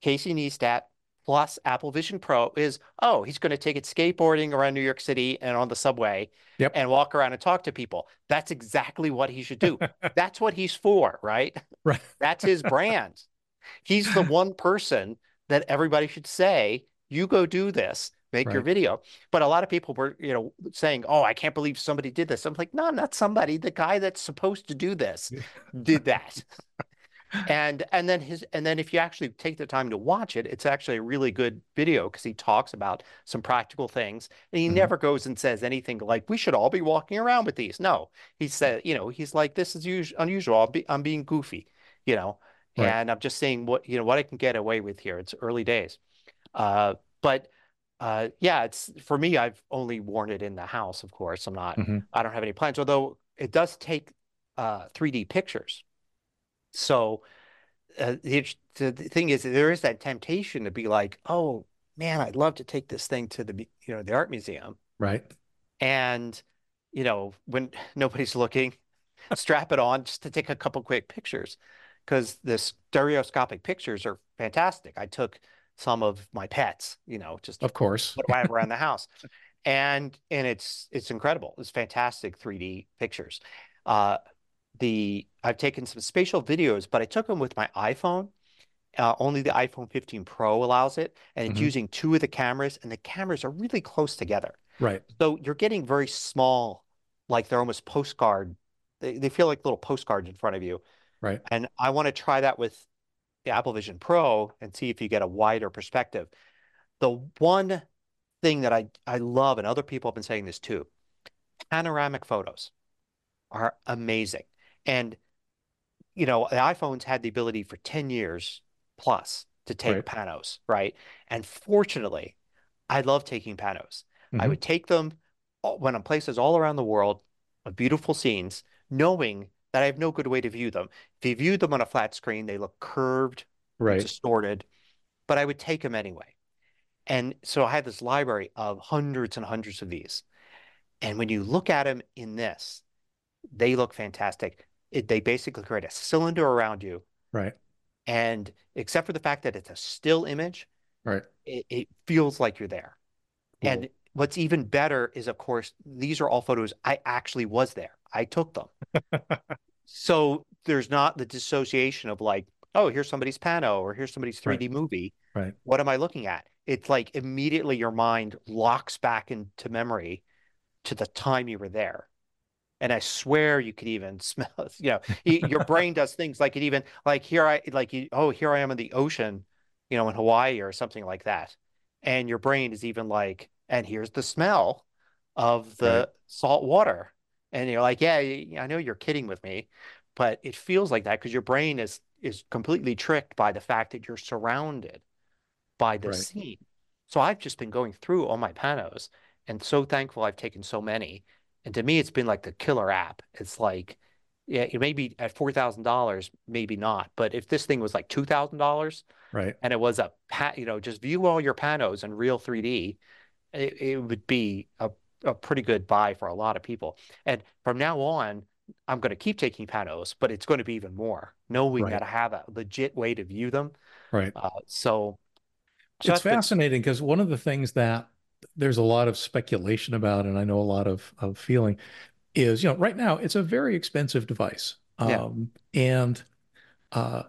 Casey Niestat plus Apple Vision Pro is, oh, he's going to take it skateboarding around New York City and on the subway yep. and walk around and talk to people. That's exactly what he should do. That's what he's for, right? Right. That's his brand. He's the one person that everybody should say, you go do this, make right. your video. But a lot of people were, you know, saying, oh, I can't believe somebody did this. I'm like, no, not somebody. The guy that's supposed to do this did that. And and then his and then if you actually take the time to watch it, it's actually a really good video because he talks about some practical things, and he mm-hmm. never goes and says anything like we should all be walking around with these. No, he said, you know, he's like, this is us- unusual. I'll be, I'm being goofy, you know, right. and I'm just saying what you know what I can get away with here. It's early days, uh, but uh, yeah, it's for me. I've only worn it in the house, of course. I'm not. Mm-hmm. I don't have any plans. Although it does take uh, three D pictures. So uh, the, the thing is, there is that temptation to be like, oh, man, I'd love to take this thing to the, you know, the art museum. Right. And, you know, when nobody's looking, strap it on just to take a couple quick pictures because the stereoscopic pictures are fantastic. I took some of my pets, you know, just of course what I have around the house. And and it's it's incredible. It's fantastic three D pictures. Uh The I've taken some spatial videos, but I took them with my iPhone. Uh, only the iPhone fifteen Pro allows it, and it's mm-hmm. using two of the cameras, and the cameras are really close together. Right. So you're getting very small, like they're almost postcard. They they feel like little postcards in front of you. Right. And I want to try that with the Apple Vision Pro and see if you get a wider perspective. The one thing that I I love, and other people have been saying this too, panoramic photos are amazing. And, you know, the iPhones had the ability for ten years plus to take right. panos, right? And fortunately, I love taking panos. Mm-hmm. I would take them when I'm places all around the world of beautiful scenes, knowing that I have no good way to view them. If you view them on a flat screen, they look curved, right. distorted, but I would take them anyway. And so I had this library of hundreds and hundreds of these. And when you look at them in this, they look fantastic. It, they basically create a cylinder around you. Right. And except for the fact that it's a still image, right. it, it feels like you're there. Cool. And what's even better is, of course, these are all photos I actually was there. I took them. So there's not the dissociation of like, oh, here's somebody's pano or here's somebody's three D right. movie. Right. What am I looking at? It's like immediately your mind locks back into memory to the time you were there. And I swear you could even smell, you know, your brain does things like it even like here I like, you, oh, here I am in the ocean, you know, in Hawaii or something like that. And your brain is even like, and here's the smell of the right. salt water. And you're like, yeah, I know you're kidding with me, but it feels like that because your brain is is completely tricked by the fact that you're surrounded by the right. scene. So I've just been going through all my panos and so thankful I've taken so many. And to me, it's been like the killer app. It's like, yeah, it may be at four thousand dollars, maybe not. But if this thing was like two thousand dollars, right, and it was a, you know, just view all your panos in real three D, it, it would be a, a pretty good buy for a lot of people. And from now on, I'm going to keep taking panos, but it's going to be even more. Knowing that I have a legit way to view them. Right. Uh, so it's fascinating because one of the things that there's a lot of speculation about, and I know a lot of, of feeling is, you know, right now it's a very expensive device. Um, yeah. And uh,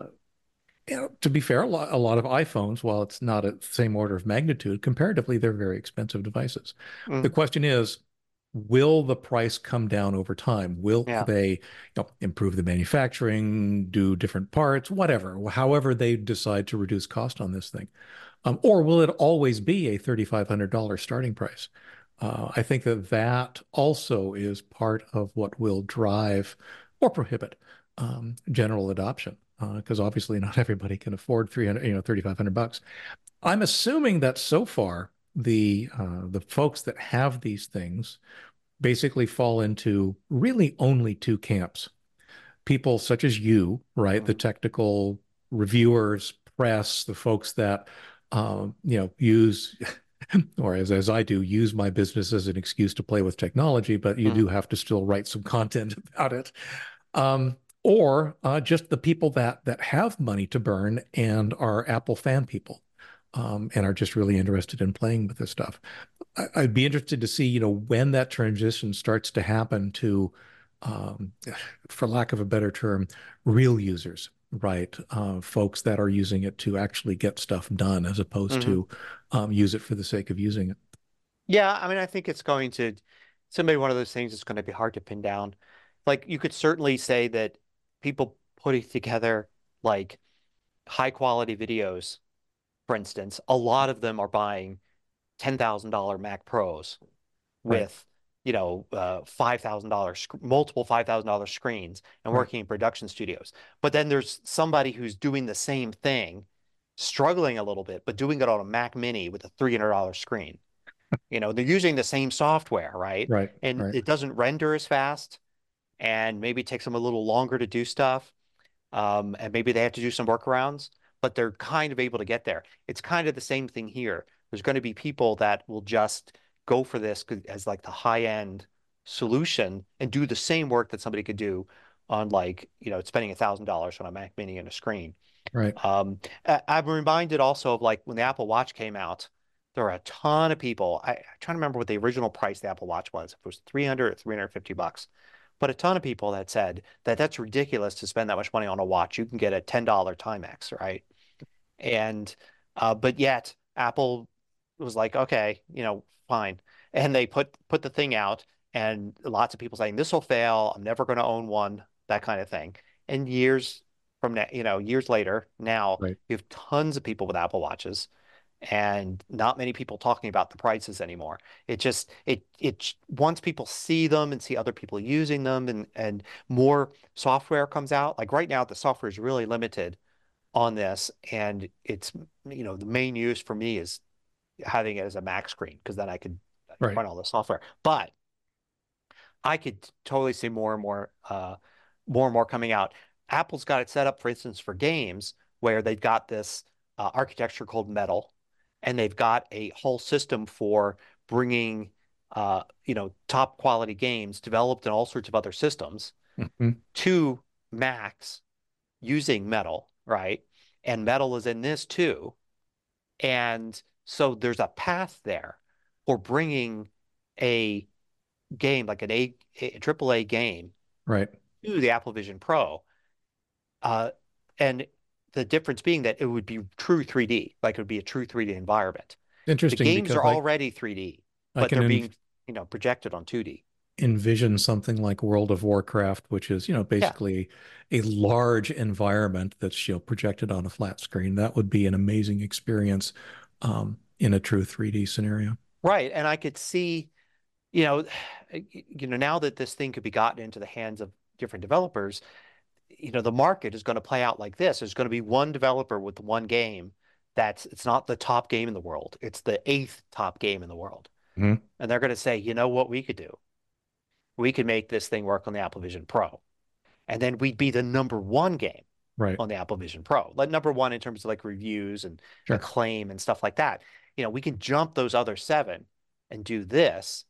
you know, to be fair, a lot, a lot of iPhones, while it's not at the same order of magnitude, comparatively, they're very expensive devices. Mm. The question is, will the price come down over time? Will yeah. they you know, improve the manufacturing, do different parts, whatever, however they decide to reduce cost on this thing? Um, or will it always be a three thousand five hundred dollars starting price? Uh, I think that that also is part of what will drive or prohibit um, general adoption, because uh, obviously not everybody can afford three hundred, you know, three thousand five hundred bucks. I'm assuming that so far the uh, the folks that have these things basically fall into really only two camps. people such as you, right? Mm-hmm. The technical reviewers, press, the folks that, um, you know, use, or as, as I do, use my business as an excuse to play with technology, but you mm-hmm. do have to still write some content about it. Um, or uh, just the people that that have money to burn and are Apple fan people. Um, and are just really interested in playing with this stuff. I, I'd be interested to see, you know, when that transition starts to happen to, um, for lack of a better term, real users, right? Uh, folks that are using it to actually get stuff done as opposed mm-hmm. to um, use it for the sake of using it. Yeah, I mean, I think it's going to, it's going to be one of those things that's going to be hard to pin down. Like, you could certainly say that people putting together, like, high-quality videos, for instance, a lot of them are buying ten thousand dollars Mac Pros with, right. you know, uh, five thousand dollars, multiple five thousand dollars screens and right. working in production studios. But then there's somebody who's doing the same thing, struggling a little bit, but doing it on a Mac mini with a three hundred dollars screen. You know, they're using the same software, right? Right. And right. it doesn't render as fast, and maybe it takes them a little longer to do stuff. Um, and maybe they have to do some workarounds, but they're kind of able to get there. It's kind of the same thing here. There's going to be people that will just go for this as like the high-end solution and do the same work that somebody could do on, like, you know, spending one thousand dollars on a Mac mini and a screen. Right. Um, I'm reminded also of, like, when the Apple Watch came out, there were a ton of people. I, I'm trying to remember what the original price the Apple Watch was. If it was three hundred or three hundred fifty bucks. But a ton of people that said that that's ridiculous to spend that much money on a watch. You can get a ten dollar Timex, right? And, uh, but yet Apple was like, okay, you know, fine. And they put, put the thing out, and lots of people saying, this will fail. I'm never going to own one, that kind of thing. And years from now, you know, years later, now right. you have tons of people with Apple Watches, and not many people talking about the prices anymore. It just, it, it, once people see them and see other people using them, and, and more software comes out, like right now, the software is really limited on this, and it's, you know, the main use for me is having it as a Mac screen, because then I could right. run all the software. But I could totally see more and more, uh, more and more coming out. Apple's got it set up, for instance, for games, where they've got this uh, architecture called Metal, and they've got a whole system for bringing, uh, you know, top quality games developed in all sorts of other systems mm-hmm. to Macs using Metal. Right. And Metal is in this too. And so there's a path there for bringing a game, like an a, a triple A game, right, to the Apple Vision Pro. Uh, and the difference being that it would be true three D, like it would be a true three D environment. Interesting. The games are like, already three D, but they're env- being, you know, projected on two D. Envision something like World of Warcraft, which is, you know, basically yeah. a large environment that's, you know, projected on a flat screen. That would be an amazing experience um, in a true three D scenario. Right. And I could see, you know, you know, now that this thing could be gotten into the hands of different developers, you know, the market is going to play out like this. There's going to be one developer with one game that's, it's not the top game in the world. It's the eighth top game in the world. Mm-hmm. And they're going to say, you know what we could do? We could make this thing work on the Apple Vision Pro. And then we'd be the number one game right. on the Apple Vision Pro. Like number one in terms of like reviews and sure. acclaim and stuff like that. You know, we can jump those other seven and do this.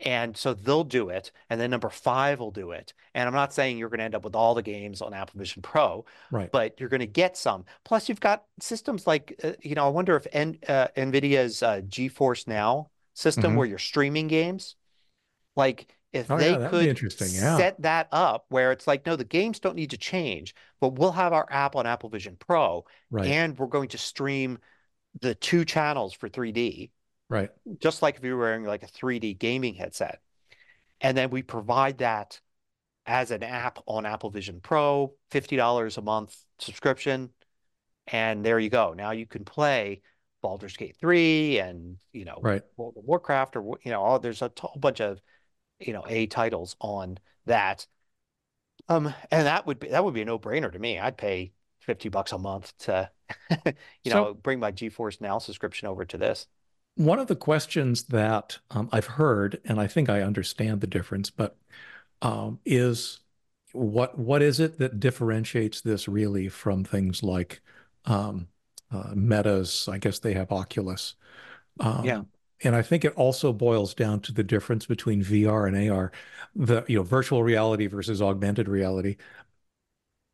And so they'll do it. And then number five will do it. And I'm not saying you're going to end up with all the games on Apple Vision Pro, right. but you're going to get some. Plus you've got systems like, uh, you know, I wonder if N- uh, NVIDIA's uh, GeForce Now system mm-hmm. where you're streaming games, like, if oh, they yeah, could yeah. set that up where it's like, no, the games don't need to change, but we'll have our app on Apple Vision Pro, right. and we're going to stream the two channels for three D, right? Just like if you're wearing like a three D gaming headset. And then we provide that as an app on Apple Vision Pro, fifty dollars a month subscription. And there you go. Now you can play Baldur's Gate three and, you know, right. World of Warcraft, or, you know, all, there's a whole bunch of, you know, A titles on that. Um, and that would be, that would be a no brainer to me. I'd pay fifty bucks a month to, you know, so, bring my GeForce Now subscription over to this. One of the questions that um, I've heard, and I think I understand the difference, but um, is what what is it that differentiates this really from things like um, uh, Meta's? I guess they have Oculus. Um, yeah. And I think it also boils down to the difference between V R and A R, the you know virtual reality versus augmented reality.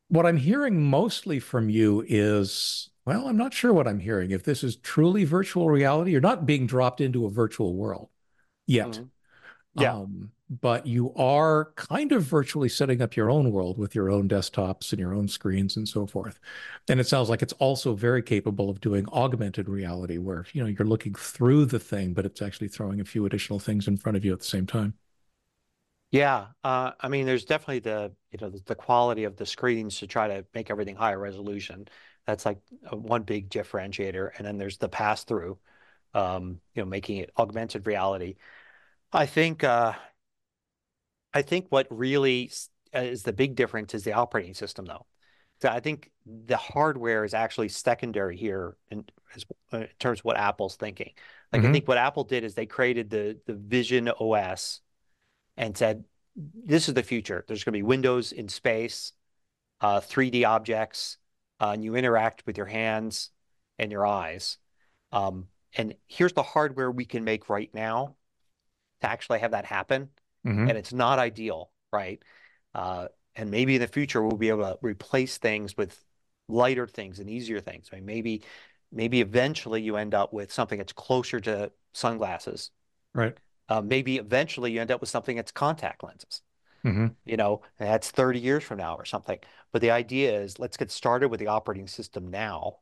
What I'm hearing mostly from you is, well, I'm not sure what I'm hearing. If this is truly virtual reality, you're not being dropped into a virtual world yet. Mm-hmm. Yeah. Um, but you are kind of virtually setting up your own world with your own desktops and your own screens and so forth. And it sounds like it's also very capable of doing augmented reality where, you know, you're looking through the thing, but it's actually throwing a few additional things in front of you at the same time. Yeah. Uh, I mean, there's definitely the, you know, the, the quality of the screens to try to make everything higher resolution. That's like a, one big differentiator. And then there's the pass-through, um, you know, making it augmented reality. I think, uh, I think what really is the big difference is the operating system, though. So I think the hardware is actually secondary here in, in terms of what Apple's thinking. Like mm-hmm. I think what Apple did is they created the the Vision O S and said, this is the future. There's going to be windows in space, uh, three D objects, uh, and you interact with your hands and your eyes. Um, and here's the hardware we can make right now to actually have that happen. Mm-hmm. And it's not ideal, right? Uh, and maybe in the future we'll be able to replace things with lighter things and easier things. I mean, maybe, maybe eventually you end up with something that's closer to sunglasses, right? Uh, maybe eventually you end up with something that's contact lenses. Mm-hmm. You know, and that's thirty years from now or something. But the idea is, let's get started with the operating system now,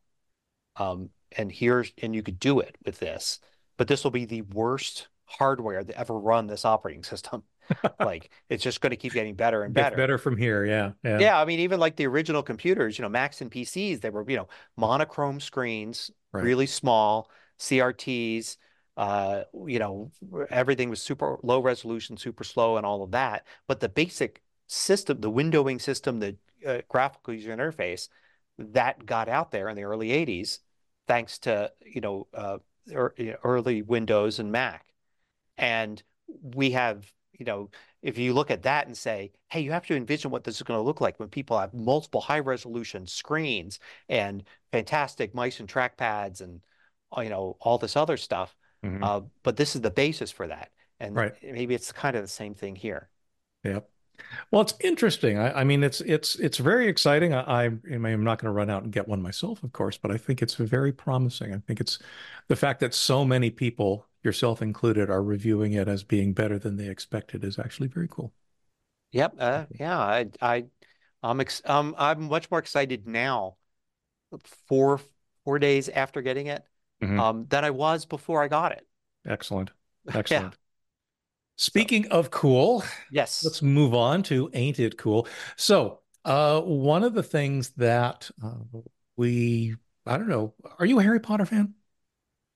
um, and here's and you could do it with this. But this will be the worst hardware to ever run this operating system. Like, it's just going to keep getting better and better. It's better from here. Yeah, yeah. Yeah. I mean, even like the original computers, you know, Macs and P Cs, they were, you know, monochrome screens, right. Really small C R Ts, uh, you know, everything was super low resolution, super slow and all of that. But the basic system, the windowing system, the uh, graphical user interface that got out there in the early eighties, thanks to, you know, uh, early Windows and Mac. And we have, you know, if you look at that and say, hey, you have to envision what this is going to look like when people have multiple high resolution screens and fantastic mice and trackpads and, you know, all this other stuff. Mm-hmm. Uh, but this is the basis for that. And right. Maybe it's kind of the same thing here. Yep. Well, it's interesting. I, I mean, it's it's it's very exciting. I, I I'm not going to run out and get one myself, of course, but I think it's very promising. I think it's the fact that so many people, yourself included, are reviewing it as being better than they expected is actually very cool. Yep. Uh, yeah. I, I, I'm, ex- um, I'm much more excited now, four four days after getting it, mm-hmm. um, than I was before I got it. Excellent. Excellent. Yeah. Speaking so, of cool, yes, let's move on to Ain't It Cool. So, uh, one of the things that uh, we, I don't know, are you a Harry Potter fan?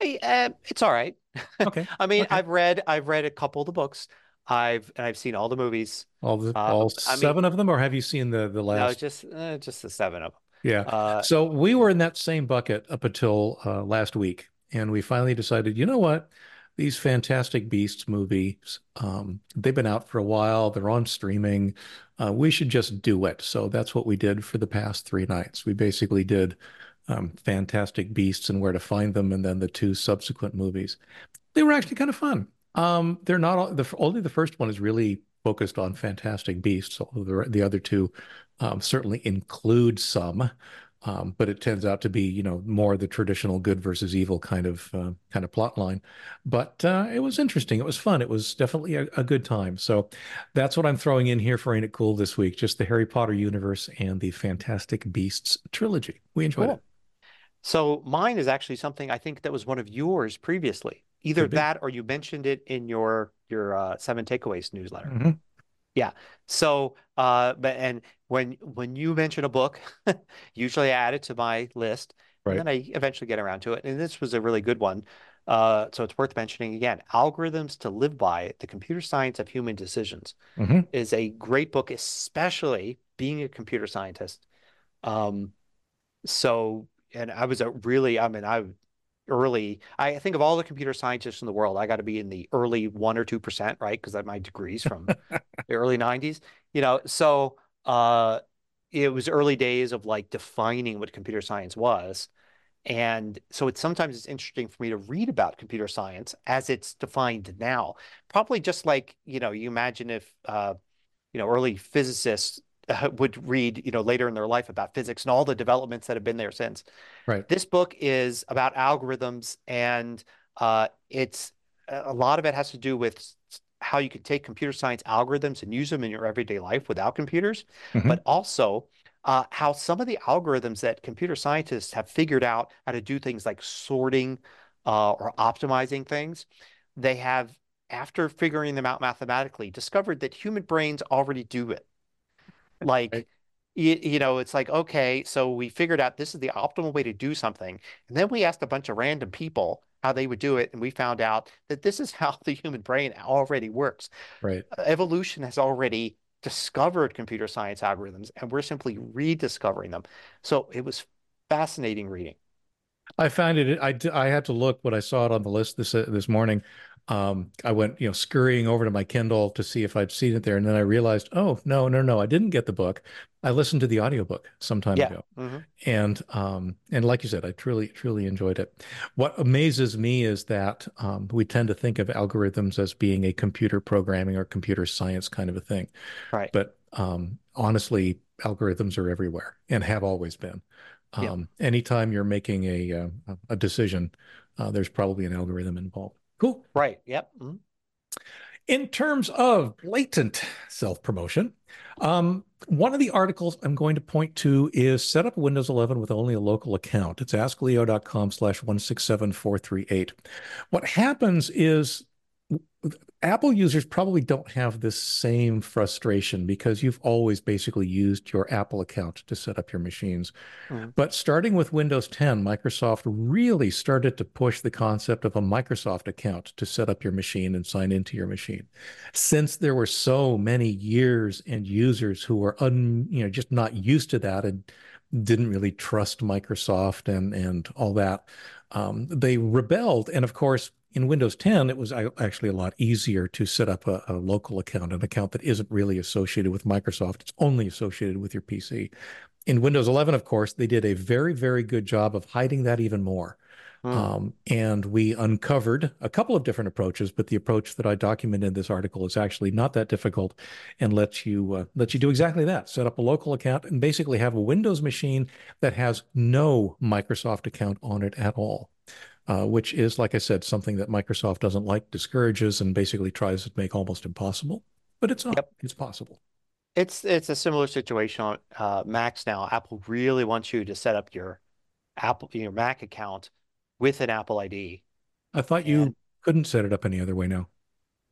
I, uh, it's all right. Okay. I mean, okay. I've read, I've read a couple of the books. I've and I've seen all the movies. All the uh, all seven mean, of them, or have you seen the the last? No, just uh, just the seven of them. Yeah. Uh, so we were in that same bucket up until uh, last week, and we finally decided, you know what? These Fantastic Beasts movies, um, they've been out for a while. They're on streaming. Uh, we should just do it. So that's what we did for the past three nights. We basically did. Um, Fantastic Beasts and Where to Find Them, and then the two subsequent movies. They were actually kind of fun. Um, they're not all, the, only the first one is really focused on Fantastic Beasts, although the, the other two um, certainly include some. Um, but it turns out to be, you know, more the traditional good versus evil kind of uh, kind of plot line. But uh, it was interesting. It was fun. It was definitely a, a good time. So that's what I'm throwing in here for Ain't It Cool this week, just the Harry Potter universe and the Fantastic Beasts trilogy. We enjoyed cool. it. So mine is actually something I think that was one of yours previously. Either that or you mentioned it in your your uh, Seven Takeaways newsletter. Mm-hmm. Yeah. So, uh, but and when when you mention a book, usually I add it to my list, right. And then I eventually get around to it. And this was a really good one. Uh, so it's worth mentioning again. Algorithms to Live By: The Computer Science of Human Decisions mm-hmm. is a great book, especially being a computer scientist. Um, so. And I was a really, I mean, I early, I think of all the computer scientists in the world, I got to be in the early one or two percent, right? Because I had my degrees from the early nineties, you know. So uh, it was early days of like defining what computer science was. And so it's sometimes it's interesting for me to read about computer science as it's defined now, probably just like, you know, you imagine if, uh, you know, early physicists uh, would read, you know, later in their life about physics and all the developments that have been there since. Right. This book is about algorithms, and uh, it's a lot of it has to do with how you can take computer science algorithms and use them in your everyday life without computers, mm-hmm. but also Uh, how some of the algorithms that computer scientists have figured out how to do things like sorting uh, or optimizing things, they have, after figuring them out mathematically, discovered that human brains already do it. Like, right. you, you know, it's like, okay, so we figured out this is the optimal way to do something. And then we asked a bunch of random people how they would do it. And we found out that this is how the human brain already works. Right. Evolution has already discovered computer science algorithms, and we're simply rediscovering them. So it was fascinating reading. I found it, I, I had to look when I saw it on the list this uh, this morning. Um, I went, you know, scurrying over to my Kindle to see if I'd seen it there. And then I realized, oh, no, no, no, I didn't get the book. I listened to the audiobook some time yeah. ago. Mm-hmm. And um, and like you said, I truly, truly enjoyed it. What amazes me is that um, we tend to think of algorithms as being a computer programming or computer science kind of a thing. Right. But um, honestly, algorithms are everywhere and have always been. Um, yeah. Anytime you're making a, a, a decision, uh, there's probably an algorithm involved. Cool. Right. Yep. Mm-hmm. In terms of blatant self-promotion, um, one of the articles I'm going to point to is set up Windows eleven with only a local account. It's ask leo dot com slash one six seven four three eight. What happens is Apple users probably don't have this same frustration because you've always basically used your Apple account to set up your machines. Mm. But starting with Windows ten, Microsoft really started to push the concept of a Microsoft account to set up your machine and sign into your machine. Since there were so many years and users who were un, you know, just not used to that and didn't really trust Microsoft and, and all that, um, they rebelled. And of course, in Windows ten, it was actually a lot easier to set up a, a local account, an account that isn't really associated with Microsoft. It's only associated with your P C. In Windows eleven, of course, they did a very, very good job of hiding that even more. Mm. Um, and we uncovered a couple of different approaches, but the approach that I documented in this article is actually not that difficult and lets you, uh, lets you do exactly that. Set up a local account and basically have a Windows machine that has no Microsoft account on it at all. Uh, which is, like I said, something that Microsoft doesn't like, discourages, and basically tries to make almost impossible. But it's not. Yep. It's possible. It's it's a similar situation on uh, Macs now. Apple really wants you to set up your Apple your Mac account with an Apple I D. I thought and you couldn't set it up any other way now.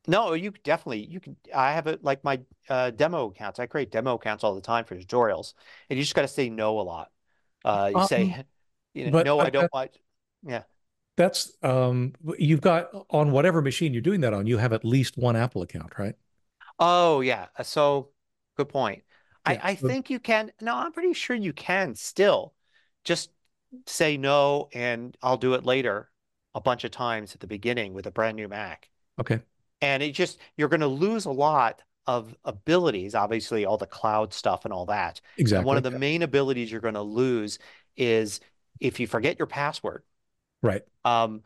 No, you definitely you can. I have it like my uh, demo accounts. I create demo accounts all the time for tutorials, and you just got to say no a lot. Uh, you um, say, you know, no, I, I don't want. Yeah. That's, um, you've got on whatever machine you're doing that on, you have at least one Apple account, right? Oh, yeah. So good point. Yeah. I, I think you can, no, I'm pretty sure you can still just say no, and I'll do it later a bunch of times at the beginning with a brand new Mac. Okay. And it just, you're going to lose a lot of abilities, obviously all the cloud stuff and all that. Exactly. And one of the main abilities you're going to lose is if you forget your password. Right. Um,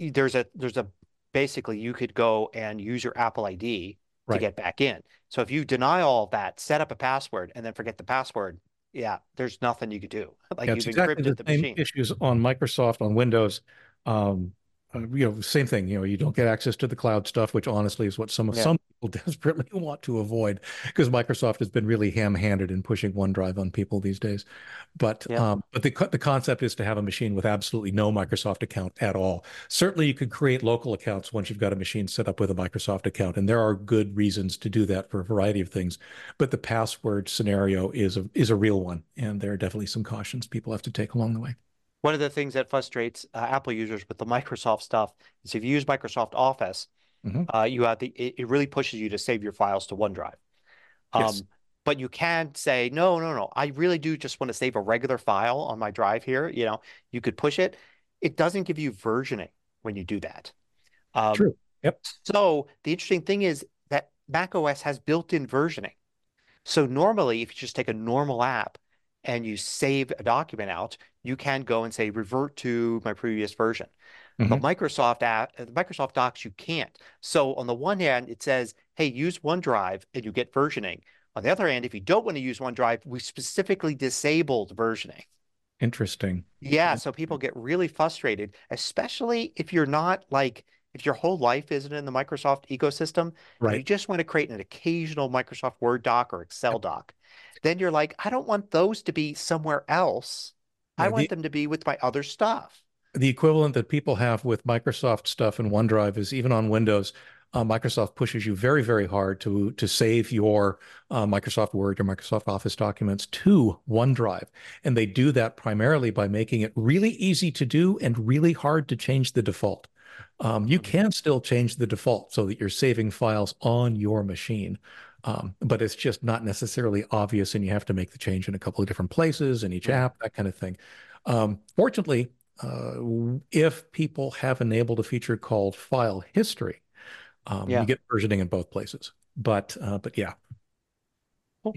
there's a there's a basically you could go and use your Apple I D right. to get back in. So if you deny all that, set up a password, and then forget the password, yeah, there's nothing you could do. Like yeah, you've exactly encrypted the, the same machine. Issues on Microsoft on Windows. Um, you know, same thing. You know, you don't get access to the cloud stuff, which honestly is what some of yeah. some people desperately want to avoid because Microsoft has been really ham-handed in pushing OneDrive on people these days. But yeah. um, but the the concept is to have a machine with absolutely no Microsoft account at all. Certainly, you could create local accounts once you've got a machine set up with a Microsoft account, and there are good reasons to do that for a variety of things. But the password scenario is a, is a real one, and there are definitely some cautions people have to take along the way. One of the things that frustrates uh, Apple users with the Microsoft stuff is if you use Microsoft Office, mm-hmm. uh, you have the it, it really pushes you to save your files to OneDrive. Um, yes. But you can say, no, no, no, I really do just want to save a regular file on my drive here. You know, you could push it. It doesn't give you versioning when you do that. Um, True. Yep. So the interesting thing is that macOS has built-in versioning. So normally, if you just take a normal app and you save a document out, you can go and say, revert to my previous version. Mm-hmm. But Microsoft app, Microsoft Docs, you can't. So on the one hand, it says, hey, use OneDrive and you get versioning. On the other hand, if you don't want to use OneDrive, we specifically disabled versioning. Interesting. Yeah, so people get really frustrated, especially if you're not like, if your whole life isn't in the Microsoft ecosystem, right. And you just want to create an occasional Microsoft Word doc or Excel doc, then you're like, I don't want those to be somewhere else. I now, want the, them to be with my other stuff. The equivalent that people have with Microsoft stuff in OneDrive is even on Windows, uh, Microsoft pushes you very, very hard to, to save your uh, Microsoft Word or Microsoft Office documents to OneDrive. And they do that primarily by making it really easy to do and really hard to change the default. Um, you can still change the default so that you're saving files on your machine, um, but it's just not necessarily obvious, and you have to make the change in a couple of different places in each app, that kind of thing. Um, fortunately, uh, if people have enabled a feature called file history, um, yeah. you get versioning in both places. But uh, but yeah, cool.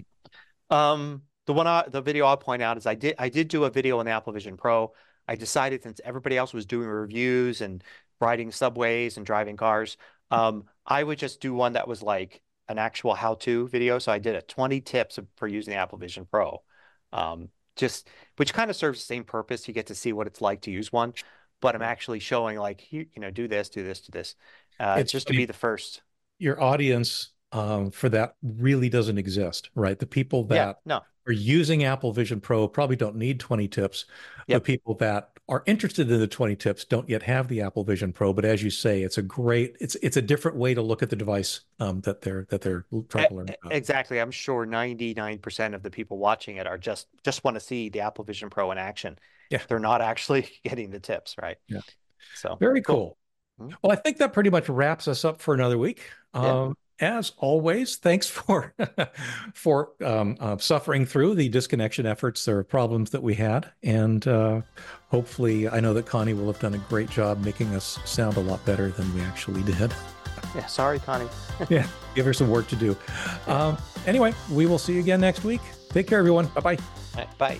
Um, the one I, the video I'll point out is I did I did do a video on the Apple Vision Pro. I decided since everybody else was doing reviews and riding subways and driving cars, um, I would just do one that was like an actual how-to video. So I did a twenty tips for using the Apple Vision Pro, um, just which kind of serves the same purpose. You get to see what it's like to use one, but I'm actually showing like, you, you know, do this, do this, do this. Uh, it's just to be the first. Your audience um, for that really doesn't exist, right? The people that yeah, no. are using Apple Vision Pro probably don't need twenty tips. Yep. The people that are interested in the twenty tips don't yet have the Apple Vision Pro, but as you say, it's a great, it's it's a different way to look at the device um, that they're that they're trying to learn about. Exactly. I'm sure ninety-nine percent of the people watching it are just just want to see the Apple Vision Pro in action. Yeah, they're not actually getting the tips, right? Yeah. So very cool. cool. Well, I think that pretty much wraps us up for another week. Yeah. Um, As always, thanks for for um, uh, suffering through the disconnection efforts or problems that we had. And uh, hopefully, I know that Connie will have done a great job making us sound a lot better than we actually did. Yeah, sorry, Connie. Yeah, give her some work to do. Um, anyway, we will see you again next week. Take care, everyone. Bye-bye. All right, bye.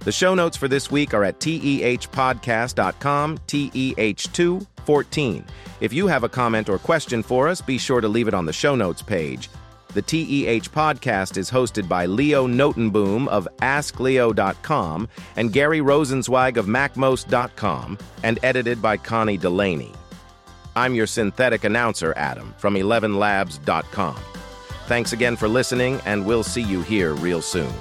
The show notes for this week are at T E H podcast dot com, T E H two fourteen. If you have a comment or question for us, be sure to leave it on the show notes page. The T E H Podcast is hosted by Leo Notenboom of ask leo dot com and Gary Rosenzweig of mac most dot com and edited by Connie Delaney. I'm your synthetic announcer, Adam, from eleven labs dot com. Thanks again for listening, and we'll see you here real soon.